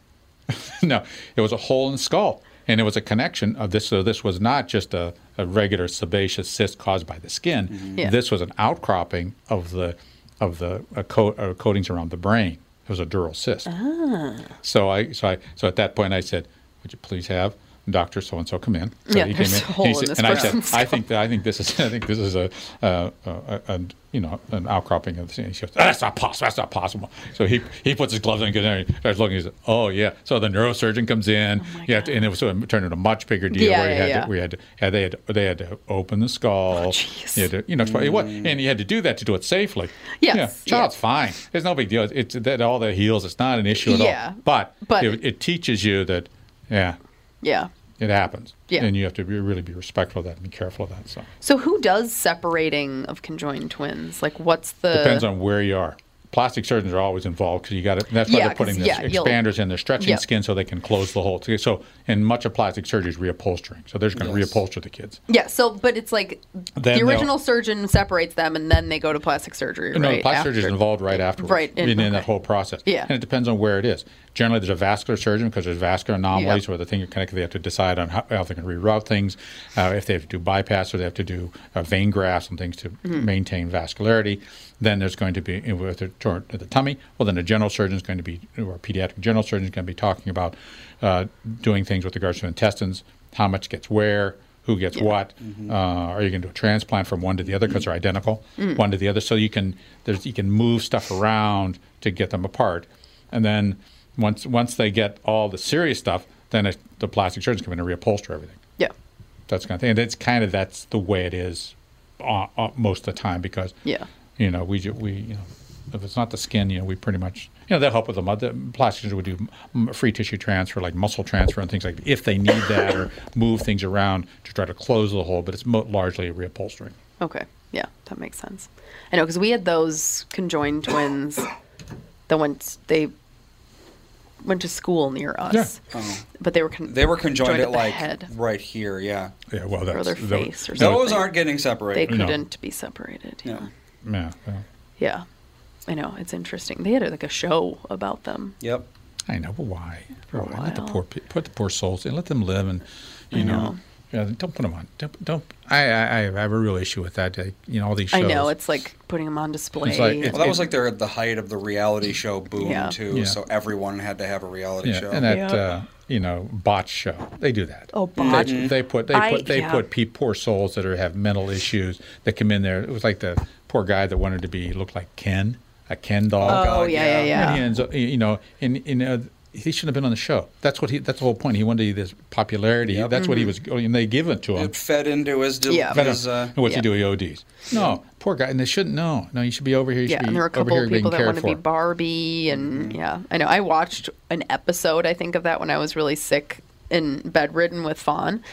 No, it was a hole in the skull. And it was a connection of this. So this was not just a, a regular sebaceous cyst caused by the skin. Mm-hmm. Yeah. This was an outcropping of the of the uh, co- uh, coatings around the brain. It was a dural cyst. Ah. So I so I so at that point I said, would you please have Doctor So and So come in. So yeah, he came in. Hole he said, in this and I said, skull. I think that I think this is I think this is a, uh, a, a you know an outcropping of the scene. He goes, that's not possible. That's not possible. So he he puts his gloves on and goes in and starts looking. He says, oh yeah. So the neurosurgeon comes in. Oh yeah, and it was so it turned into a much bigger deal. Yeah, where yeah, had yeah. To, we had to, had they had to, they had to open the skull. Oh, you, had to, you know, mm. what, and you had to do that to do it safely. Yes, yeah, child's yeah. fine. There's no big deal. It's, it's that all that heals. It's not an issue at yeah, all. But, but it, it teaches you that. Yeah. Yeah. It happens. Yeah. And you have to be, really be respectful of that and be careful of that. So. so who does separating of conjoined twins? Like what's the... Depends on where you are. plastic surgeons are always involved because you got to. That's why yeah, they're putting the yeah, expanders in. They're stretching yep. skin so they can close the hole. So, and much of plastic surgery is reupholstering. So they're just going to yes. reupholster the kids. Yeah. So, but it's like then the original surgeon separates them, and then they go to plastic surgery. No, right the plastic surgery is involved right afterwards. Right in, in, okay. in that whole process. Yeah. And it depends on where it is. Generally, there's a vascular surgeon because there's vascular anomalies yep. where the thing you're connected. They have to decide on how, how they can reroute things, uh, if they have to do bypass or they have to do uh, vein grafts and things to mm. maintain vascularity. Then there's going to be with the, toward the tummy. Well, then a general surgeon is going to be, or a pediatric general surgeon is going to be talking about uh, doing things with regards to intestines, how much gets where, who gets yeah. what. Mm-hmm. uh, are you going to do a transplant from one to the other because mm-hmm. they're identical, mm-hmm. one to the other? So you can there's you can move stuff around to get them apart. And then once once they get all the serious stuff, then it, the plastic surgeons come in and reupholster everything. Yeah, that's kind of thing. And it's kind of that's the way it is uh, uh, most of the time because yeah. You know, we we you know, if it's not the skin, you know, we pretty much you know they'll help with the, the plastic surgery. We do free tissue transfer, like muscle transfer, and things like that, if they need that or move things around to try to close the hole. But it's mo- largely reupholstering. Okay, yeah, that makes sense. I know because we had those conjoined twins. The ones they went to school near us, yeah. um, but they were con- they were conjoined, conjoined at, at like head. Right here, yeah, yeah. Well, that's or their face. That, or something. Those aren't getting separated. They couldn't no. be separated. Yeah. No. Yeah, yeah. Yeah, I know. It's interesting. They had like a show about them. Yep. I know, but why? For why? Let the poor put the poor souls in. Let them live, and you I know, know. Yeah, don't put them on. Don't. don't I, I, I have a real issue with that. I, you know, all these shows. I know it's like putting them on display. It's like, it's, well, that it, was like they're at the height of the reality show boom yeah. too. Yeah. So everyone had to have a reality yeah. show. And that. Yeah. Uh, You know, botch show. They do that. Oh, botch. They, they put they put I, they yeah. put pe- poor souls that are have mental issues that come in there. It was like the poor guy that wanted to be looked like Ken, a Ken doll. Oh, God, yeah, yeah, yeah, yeah. And he ends up, you know, and you know, he shouldn't have been on the show. That's what he. That's the whole point. He wanted this popularity. Yep. That's mm-hmm. what he was. And they give it to him. It fed into his. Del- yeah. his uh, and what's yeah. he do? He O Ds. No, poor guy. And they shouldn't. No, no. You should be over here. You yeah. Should be and there were a couple of people that want to be Barbie, and mm-hmm. yeah, I know. I watched an episode. I think of that when I was really sick and bedridden with Fawn,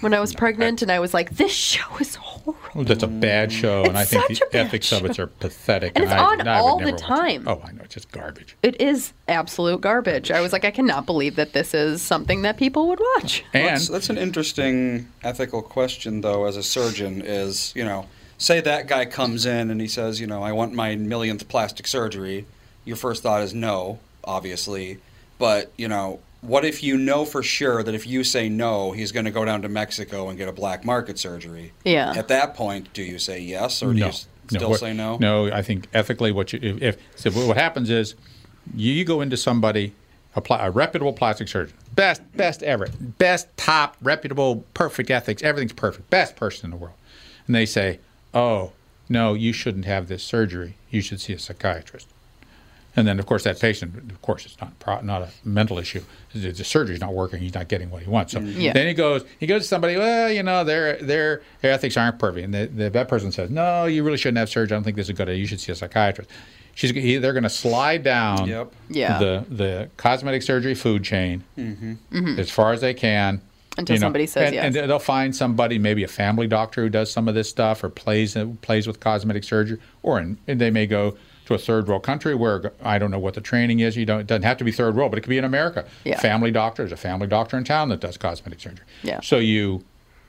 when I was pregnant, and I was like, "This show is horrible." That's a bad show, it's and I think the ethics show. Of it are pathetic. And, and it's I, on and all the time. Oh, I know, it's just garbage. It is absolute garbage. I was like, I cannot believe that this is something that people would watch. And well, that's, that's an interesting ethical question, though. As a surgeon, is you know, say that guy comes in and he says, you know, I want my millionth plastic surgery. Your first thought is no, obviously, but you know. What if you know for sure that if you say no, he's going to go down to Mexico and get a black market surgery? Yeah. At that point, do you say yes or do no. you s- no. still what, say no? No, I think ethically what you if, if so what happens is you go into somebody, a, pl- a reputable plastic surgeon, best, best ever, best top, reputable, perfect ethics, everything's perfect, best person in the world. And they say, oh, no, you shouldn't have this surgery. You should see a psychiatrist. And then, of course, that patient, of course, it's not pro, not a mental issue. The, the surgery's not working. He's not getting what he wants. So yeah. then he goes he goes to somebody, well, you know, their their ethics aren't perfect. And the, the, that person says, no, you really shouldn't have surgery. I don't think this is a good idea. You should see a psychiatrist. She's he, They're going to slide down yep. yeah. the, the cosmetic surgery food chain mm-hmm. Mm-hmm. as far as they can. Until you know, somebody says and, yes. And they'll find somebody, maybe a family doctor who does some of this stuff or plays, plays with cosmetic surgery. Or in, and they may go to a third world country where I don't know what the training is. You don't it doesn't have to be third world, but it could be in America. Yeah. Family doctor, there's a family doctor in town that does cosmetic surgery. Yeah. So you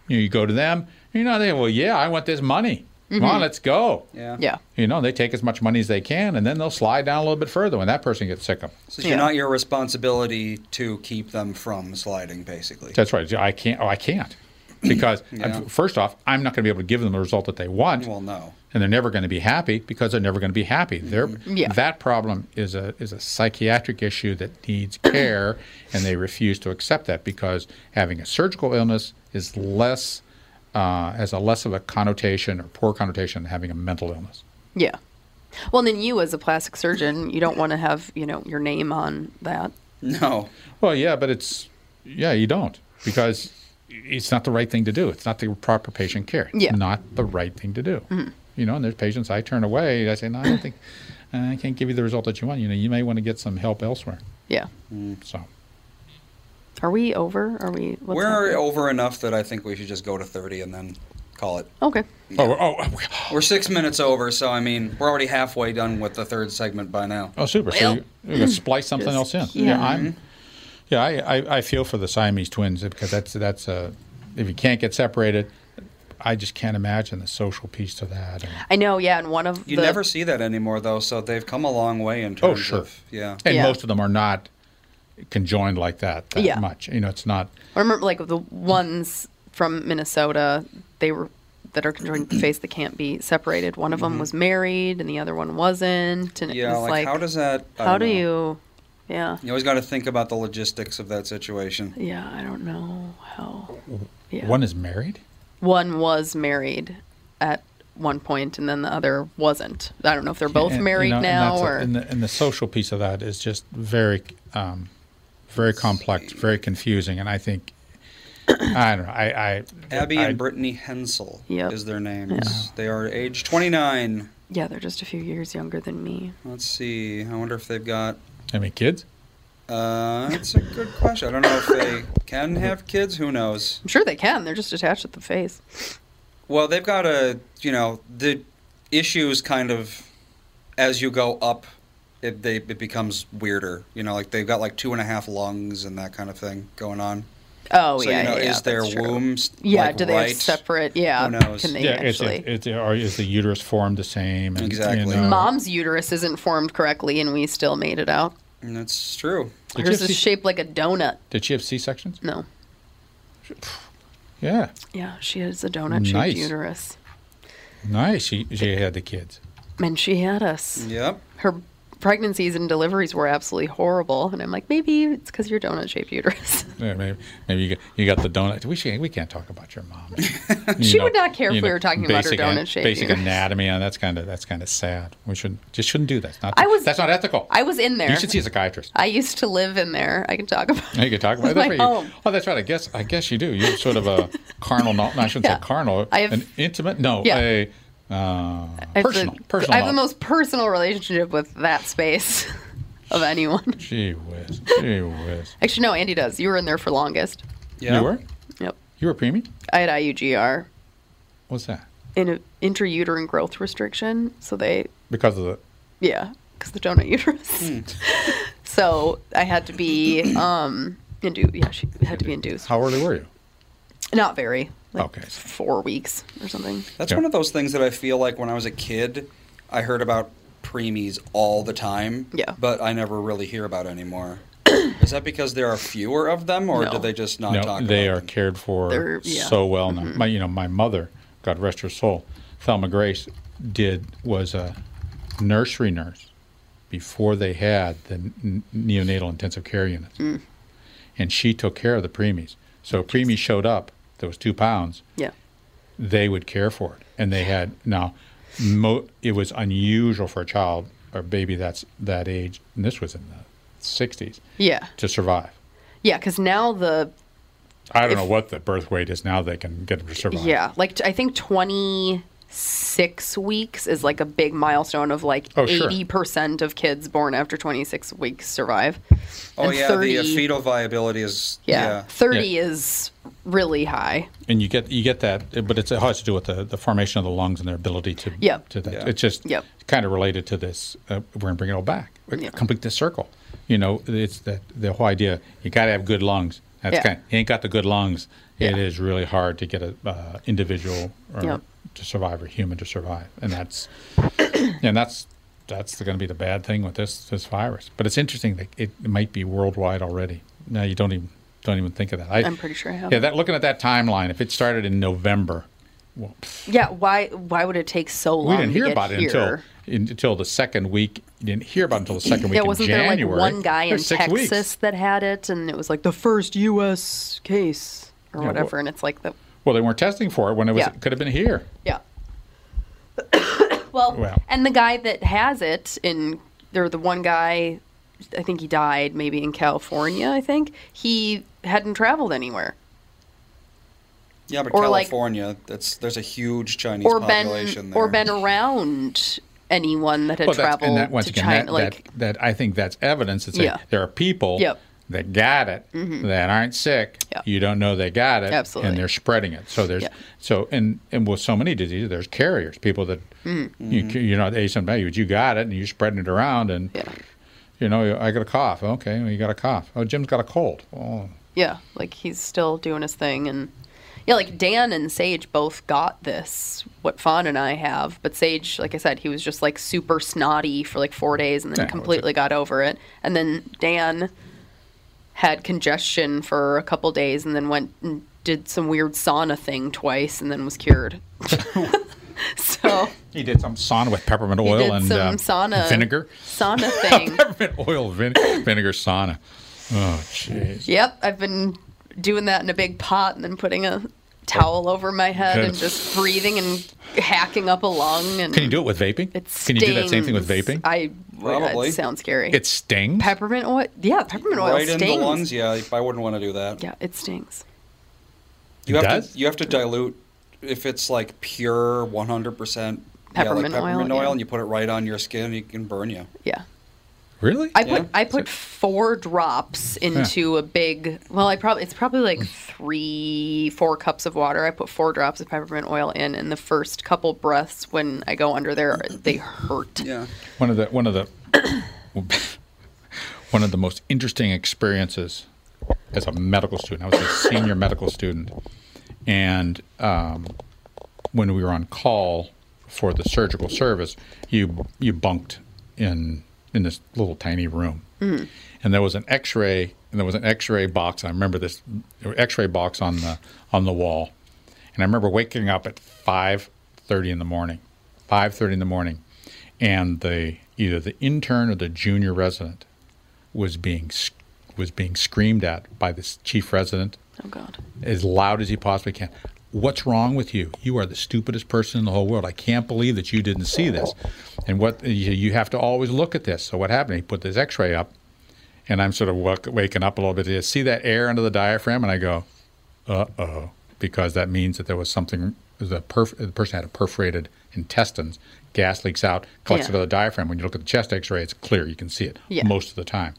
you, know, you go to them, you know, they well, yeah, I want this money. Mm-hmm. Come on, let's go. Yeah. Yeah. You know, they take as much money as they can, and then they'll slide down a little bit further when that person gets sick of them. So it's yeah. not your responsibility to keep them from sliding, basically. That's right. I can't. Oh, I can't. Because, yeah. first off, I'm not going to be able to give them the result that they want. Well, no. And they're never going to be happy because they're never going to be happy. Mm-hmm. Yeah. That problem is a is a psychiatric issue that needs care, and they refuse to accept that because having a surgical illness is less uh, has a less of a connotation or poor connotation than having a mental illness. Yeah. Well, and then you, as a plastic surgeon, you don't want to have you know your name on that. No. Well, yeah, but it's yeah, you don't because. It's not the right thing to do. It's not the proper patient care. It's yeah. not the right thing to do. Mm-hmm. You know, and there's patients I turn away. I say, no, I don't think uh, I can't give you the result that you want. You know, you may want to get some help elsewhere. Yeah. Mm. So. Are we over? Are we? What's We're happening? Over enough that I think we should just go to thirty and then. call it. Okay. Yeah. Oh, oh, we're six minutes over, so I mean, we're already halfway done with the third segment by now. Oh, super! Well, so you, you can splice something else in. Yeah, yeah I'm. Yeah, I, I, I feel for the Siamese twins because that's that's uh, if you can't get separated, I just can't imagine the social piece to that. And I know, yeah, and one of you the... never see that anymore though, so they've come a long way in terms. Oh, sure. Of, yeah, and yeah. most of them are not conjoined like that that yeah. much. You know, it's not. I remember like the ones from Minnesota, they were. That are conjoined to the face that can't be separated. One of them mm-hmm. was married, and the other one wasn't. And yeah, it was like, like how does that? I how do know. you? Yeah, you always got to think about the logistics of that situation. Yeah, I don't know how. Yeah. One is married. One was married at one point, and then the other wasn't. I don't know if they're both yeah, and, married you know, now and or. A, and, the, and the social piece of that is just very, um, very complex, very confusing, and I think. I don't know. I, I Abby I, and Brittany Hensel yep. is their names. Yeah. They are age twenty-nine. Yeah, they're just a few years younger than me. Let's see. I wonder if they've got... Any kids? Uh, that's a good question. I don't know if they can have kids. Who knows? I'm sure they can. They're just attached at the face. Well, they've got a, you know, the issues kind of, as you go up, it, they, it becomes weirder. You know, like they've got like two and a half lungs and that kind of thing going on. Oh, so, yeah, you know, yeah, is their wombs yeah, like, do they right? have separate? Yeah, who knows? Can they yeah, actually? It's, it's, or is the uterus formed the same? And, exactly. You know. Mom's uterus isn't formed correctly, and we still made it out. And that's true. Did Hers is C- shaped like a donut. Did she have C-sections? No. Yeah. Yeah, she has a donut-shaped nice. uterus. Nice. She she had the kids. And she had us. Yep. Her pregnancies and deliveries were absolutely horrible, and I'm like, maybe it's because your donut-shaped uterus. Yeah, maybe maybe you got, you got the donut. We should, we can't talk about your mom. You she know, would not care if know, we were talking about her donut-shaped basic uterus. Anatomy, and that's kind of that's kind of sad. We should just shouldn't do that. It's not, I was, that's not ethical. I was in there. You should see a psychiatrist. I used to live in there. I can talk about. You can talk about my home. You, oh, that's right. I guess I guess you do. You're sort of a carnal. No, I shouldn't yeah. say carnal. I have, an intimate. No. Yeah. A, Uh, personal, the, personal. I have the most personal relationship with that space of anyone. Gee whiz. Gee whiz. Actually, no, Andy does. You were in there for longest. Yeah. You were? Yep. You were preemie? I had I U G R. What's that? In a, intrauterine growth restriction. So they... Because of the... Yeah, because of the donut uterus. Mm. So I had to be... Um, indu- yeah, she had to be induced. How early were you? Not very. Like okay. Four weeks or something. That's yeah. one of those things that I feel like when I was a kid, I heard about preemies all the time. Yeah. But I never really hear about anymore. Is that because there are fewer of them, or no. do they just not no, talk about them? They are cared for yeah. so well now. Mm-hmm. My, you know, my mother, God rest her soul, Thelma Grace did was a nursery nurse before they had the n- neonatal intensive care units, mm. and she took care of the preemies. So preemies showed up. There was two pounds. Yeah, they would care for it, and they had now. Mo- it was unusual for a child or baby that's that age, and this was in the sixties. Yeah, to survive. Yeah, because now the I don't if, know what the birth weight is now. They can get them to survive. Yeah, like t- I think twenty-six weeks is like a big milestone of like oh, eighty sure. percent of kids born after twenty-six weeks survive. Oh and yeah, thirty, the uh, fetal viability is yeah, yeah. thirty yeah. is. Really high, and you get you get that, but it's it has to do with the, the formation of the lungs and their ability to yep. to that. Yeah. It's just yep. kind of related to this. Uh, we're gonna bring it all back, yeah. complete this circle. You know, it's that the whole idea. You gotta have good lungs. That's yeah. kind. Of, you ain't got the good lungs. Yeah. It is really hard to get a uh, individual or yep. to survive or human to survive, and that's and that's that's gonna be the bad thing with this this virus. But it's interesting that it might be worldwide already. Now you don't even. Don't even think of that. I, I'm pretty sure I have. Yeah, that, looking at that timeline, if it started in November. Well, yeah, why Why would it take so long? We didn't hear to get about it here. until in, until the second week. You didn't hear about it until the second week yeah, in wasn't January. There like one guy in Texas weeks. that had it, and it was like the first U S case or yeah, whatever, well, and it's like the... Well, they weren't testing for it when it was. Yeah. It could have been here. Yeah. well, well, and the guy that has it, in there the one guy... I think he died maybe in California, I think. He hadn't traveled anywhere. Yeah, but or California, like, that's there's a huge Chinese or population been, there. Or been around anyone that had well, traveled that, and that, once to again, China. That, like, that, that I think that's evidence that yeah. there are people yep. that got it, mm-hmm. that aren't sick, yep. you don't know they got it, Absolutely. and they're spreading it. So there's, yep. so and, and with so many diseases, there's carriers, people that, mm-hmm. you, you're not asymptomatic, but you got it, and you're spreading it around, and, yeah. you know, I got a cough. Okay, well, you got a cough. Oh, Jim's got a cold. Oh. Yeah, like he's still doing his thing, and... Yeah, like Dan and Sage both got this, what Fawn and I have. But Sage, like I said, he was just like super snotty for like four days and then yeah, completely got over it. And then Dan had congestion for a couple days and then went and did some weird sauna thing twice and then was cured. So he did some sauna with peppermint oil he did and some uh, sauna, vinegar. Sauna thing. Peppermint oil, vin- vinegar sauna. Oh, jeez. Yep, I've been... doing that in a big pot and then putting a towel over my head and just breathing and hacking up a lung. And can you do it with vaping? It stings. Can you do that same thing with vaping? I probably. That sounds scary. It stings. Peppermint oil. Yeah, peppermint oil right stings. Right in the lungs. Yeah, I wouldn't want to do that. Yeah, it stings. You it have does? to you have to dilute if it's like pure one hundred percent peppermint, yeah, like peppermint oil, oil yeah. and you put it right on your skin, it can burn you. Yeah. Really? I yeah. put I put four drops into yeah. a big. Well, I probably it's probably like three, four cups of water. I put four drops of peppermint oil in, and the first couple breaths when I go under there, they hurt. Yeah. One of the one of the one of the most interesting experiences as a medical student. I was a senior medical student, and um, when we were on call for the surgical service, you you bunked in. in this little tiny room. Mm-hmm. And there was an x-ray, and there was an x-ray box. I remember this x-ray box on the on the wall. And I remember waking up at five thirty in the morning, five thirty in the morning, and the either the intern or the junior resident was being was being screamed at by this chief resident. Oh God. As loud as he possibly can. What's wrong with you? You are the stupidest person in the whole world. I can't believe that you didn't see this. And what you have to always look at this. So what happened? He put this x-ray up, and I'm sort of w- waking up a little bit. You see that air under the diaphragm? And I go, uh-oh, because that means that there was something, the, perf- the person had a perforated intestines. Gas leaks out, collects yeah. it out of the diaphragm. When you look at the chest x-ray, it's clear. You can see it yeah. most of the time.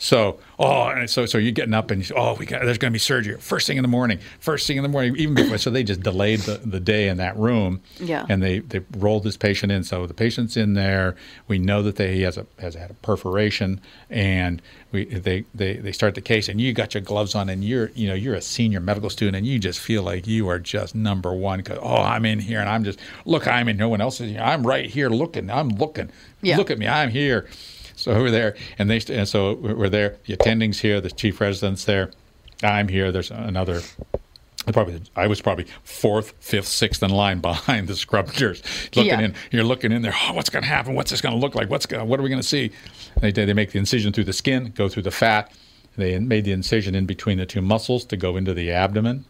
So, oh, and so so you're getting up and you say, oh, we got, there's going to be surgery first thing in the morning, first thing in the morning, even before. So they just delayed the, the day in that room. Yeah. And they, they rolled this patient in. So the patient's in there. We know that they, he has a has had a perforation, and we they, they, they start the case. And you got your gloves on, and you're you know you're a senior medical student, and you just feel like you are just number one because oh I'm in here and I'm just look I'm in no one else is here I'm right here looking I'm looking yeah. look at me I'm here. So we're there, and they and so we're there. The attending's here, the chief resident's there, I'm here. There's another. Probably I was probably fourth, fifth, sixth in line behind the scrub nurse. Looking yeah. in, you're looking in there. Oh, what's going to happen? What's this going to look like? What's gonna, what are we going to see? They they make the incision through the skin, go through the fat. They made the incision in between the two muscles to go into the abdomen.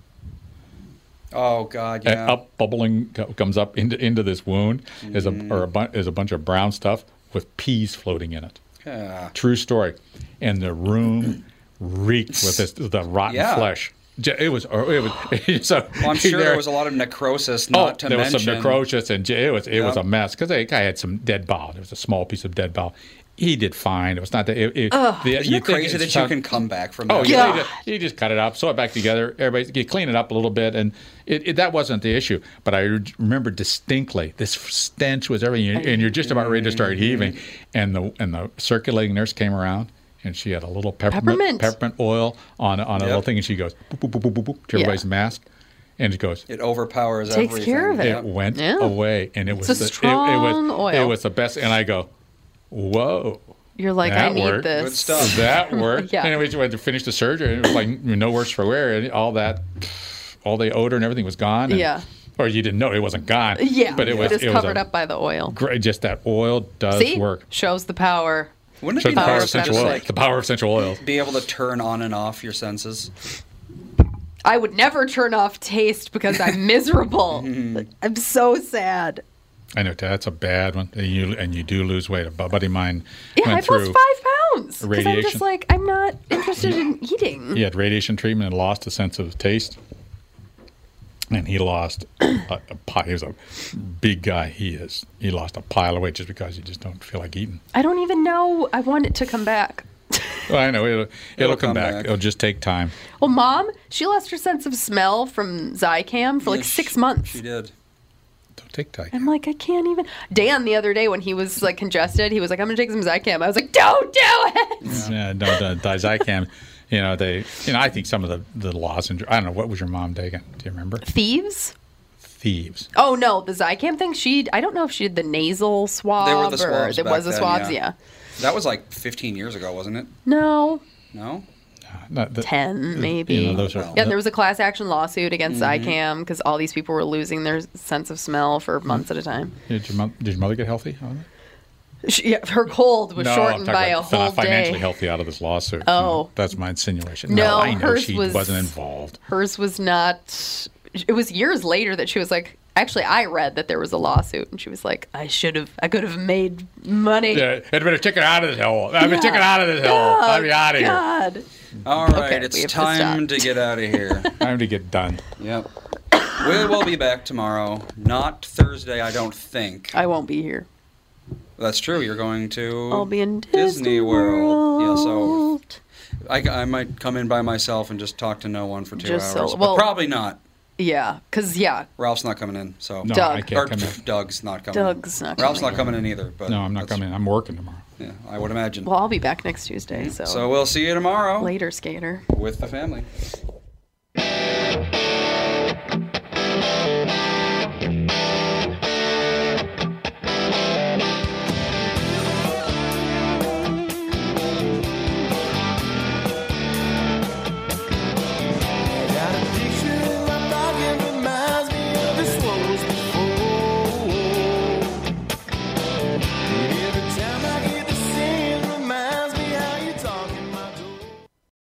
Oh God! Yeah, and up bubbling comes up into into this wound mm-hmm. is a or a bu- is a bunch of brown stuff. With peas floating in it. Yeah. True story. And the room reeked with this, the rotten yeah. flesh. It was, it was so well, I'm sure there was a lot of necrosis, not oh, to there mention. There was some necrosis, and it was, it yep. was a mess. Because the guy had some dead bowel. There was a small piece of dead bowel. He did fine. It was not that. It, it, oh, the, isn't you it crazy that you can come back from that? Oh, yeah. You, just, you just cut it up, sew it back together. Everybody, you clean it up a little bit. And it, it, that wasn't the issue. But I re- remember distinctly this stench was everything. And you're just about ready to start heaving. And the and the circulating nurse came around, and she had a little peppermint peppermint, peppermint oil on, on a yep. little thing. And she goes, boop, boop, boop, boop, boop, boop, to everybody's yeah. mask. And it goes. It overpowers takes everything. Takes care of it. It went yeah. away. And it was it's a the, strong it, it was, oil. It was the best. And I go, whoa. You're like, that I need worked. This. Good stuff. That worked. yeah. And we had to finish the surgery. It was like no worse for wear. And all that, all the odor and everything was gone. And, yeah. Or you didn't know it wasn't gone. Yeah. But it was, it was covered was a, up by the oil. Great. Just that oil does See? work. Shows the power. Wouldn't it be the power of essential oil. Like, the power of essential oil. Be able to turn on and off your senses. I would never turn off taste because I'm miserable. mm. I'm so sad. I know that's a bad one, and you and you do lose weight. A buddy of mine yeah, went I through. Yeah, I lost five pounds because I'm just like I'm not interested in eating. He had radiation treatment and lost a sense of taste, and he lost a, a pile. He was a big guy. He is. He lost a pile of weight just because you just don't feel like eating. I don't even know. I want it to come back. Well, I know. It'll, it'll, it'll come, come back. back. It'll just take time. Well, Mom, she lost her sense of smell from Zicam for yeah, like six she, months. She did. Don't take Zicam. I'm like, I can't even. Dan, the other day when he was like congested, he was like, I'm going to take some Zicam. I was like, don't do it. Yeah, don't no, die Zicam. You know, they, you know, I think some of the, the lozenges, I don't know, what was your mom taking? Do you remember? Thieves? Thieves. Oh, no, the Zicam thing, she, I don't know if she did the nasal swab. They were the swabs. Or it was the swabs, then, yeah. yeah. That was like fifteen years ago, wasn't it? No. No? no the, Ten, maybe. You know, those are, yeah, there was a class action lawsuit against mm-hmm. Zicam because all these people were losing their sense of smell for months mm-hmm. at a time. Did your, mom, did your mother get healthy on it? She, her cold was no, shortened by a whole not day. Financially healthy out of this lawsuit. Oh, no, that's my insinuation. No, no I know she was, wasn't involved. Hers was not. It was years later that she was like. Actually, I read that there was a lawsuit, and she was like, "I should have. I could have made money. Yeah, it'd have been a ticket out of this hole. I've been taken out of this hole. I'd be out of here." God. All right, okay, it's time to, to get out of here. Time to get done. Yep. We will be back tomorrow. Not Thursday, I don't think. I won't be here. That's true. You're going to I'll be in Disney, Disney World. World. Yeah, so I, I might come in by myself and just talk to no one for two just hours. So, well, but probably not. Yeah, because, yeah. Ralph's not coming in, so. No, Doug. I can't or, come in. Doug's not coming Doug's not in. coming Ralph's in. not coming in either. But no, I'm not coming in. I'm working tomorrow. Yeah, I would imagine. Well, I'll be back next Tuesday, so. So we'll see you tomorrow. Later, skater. With the family.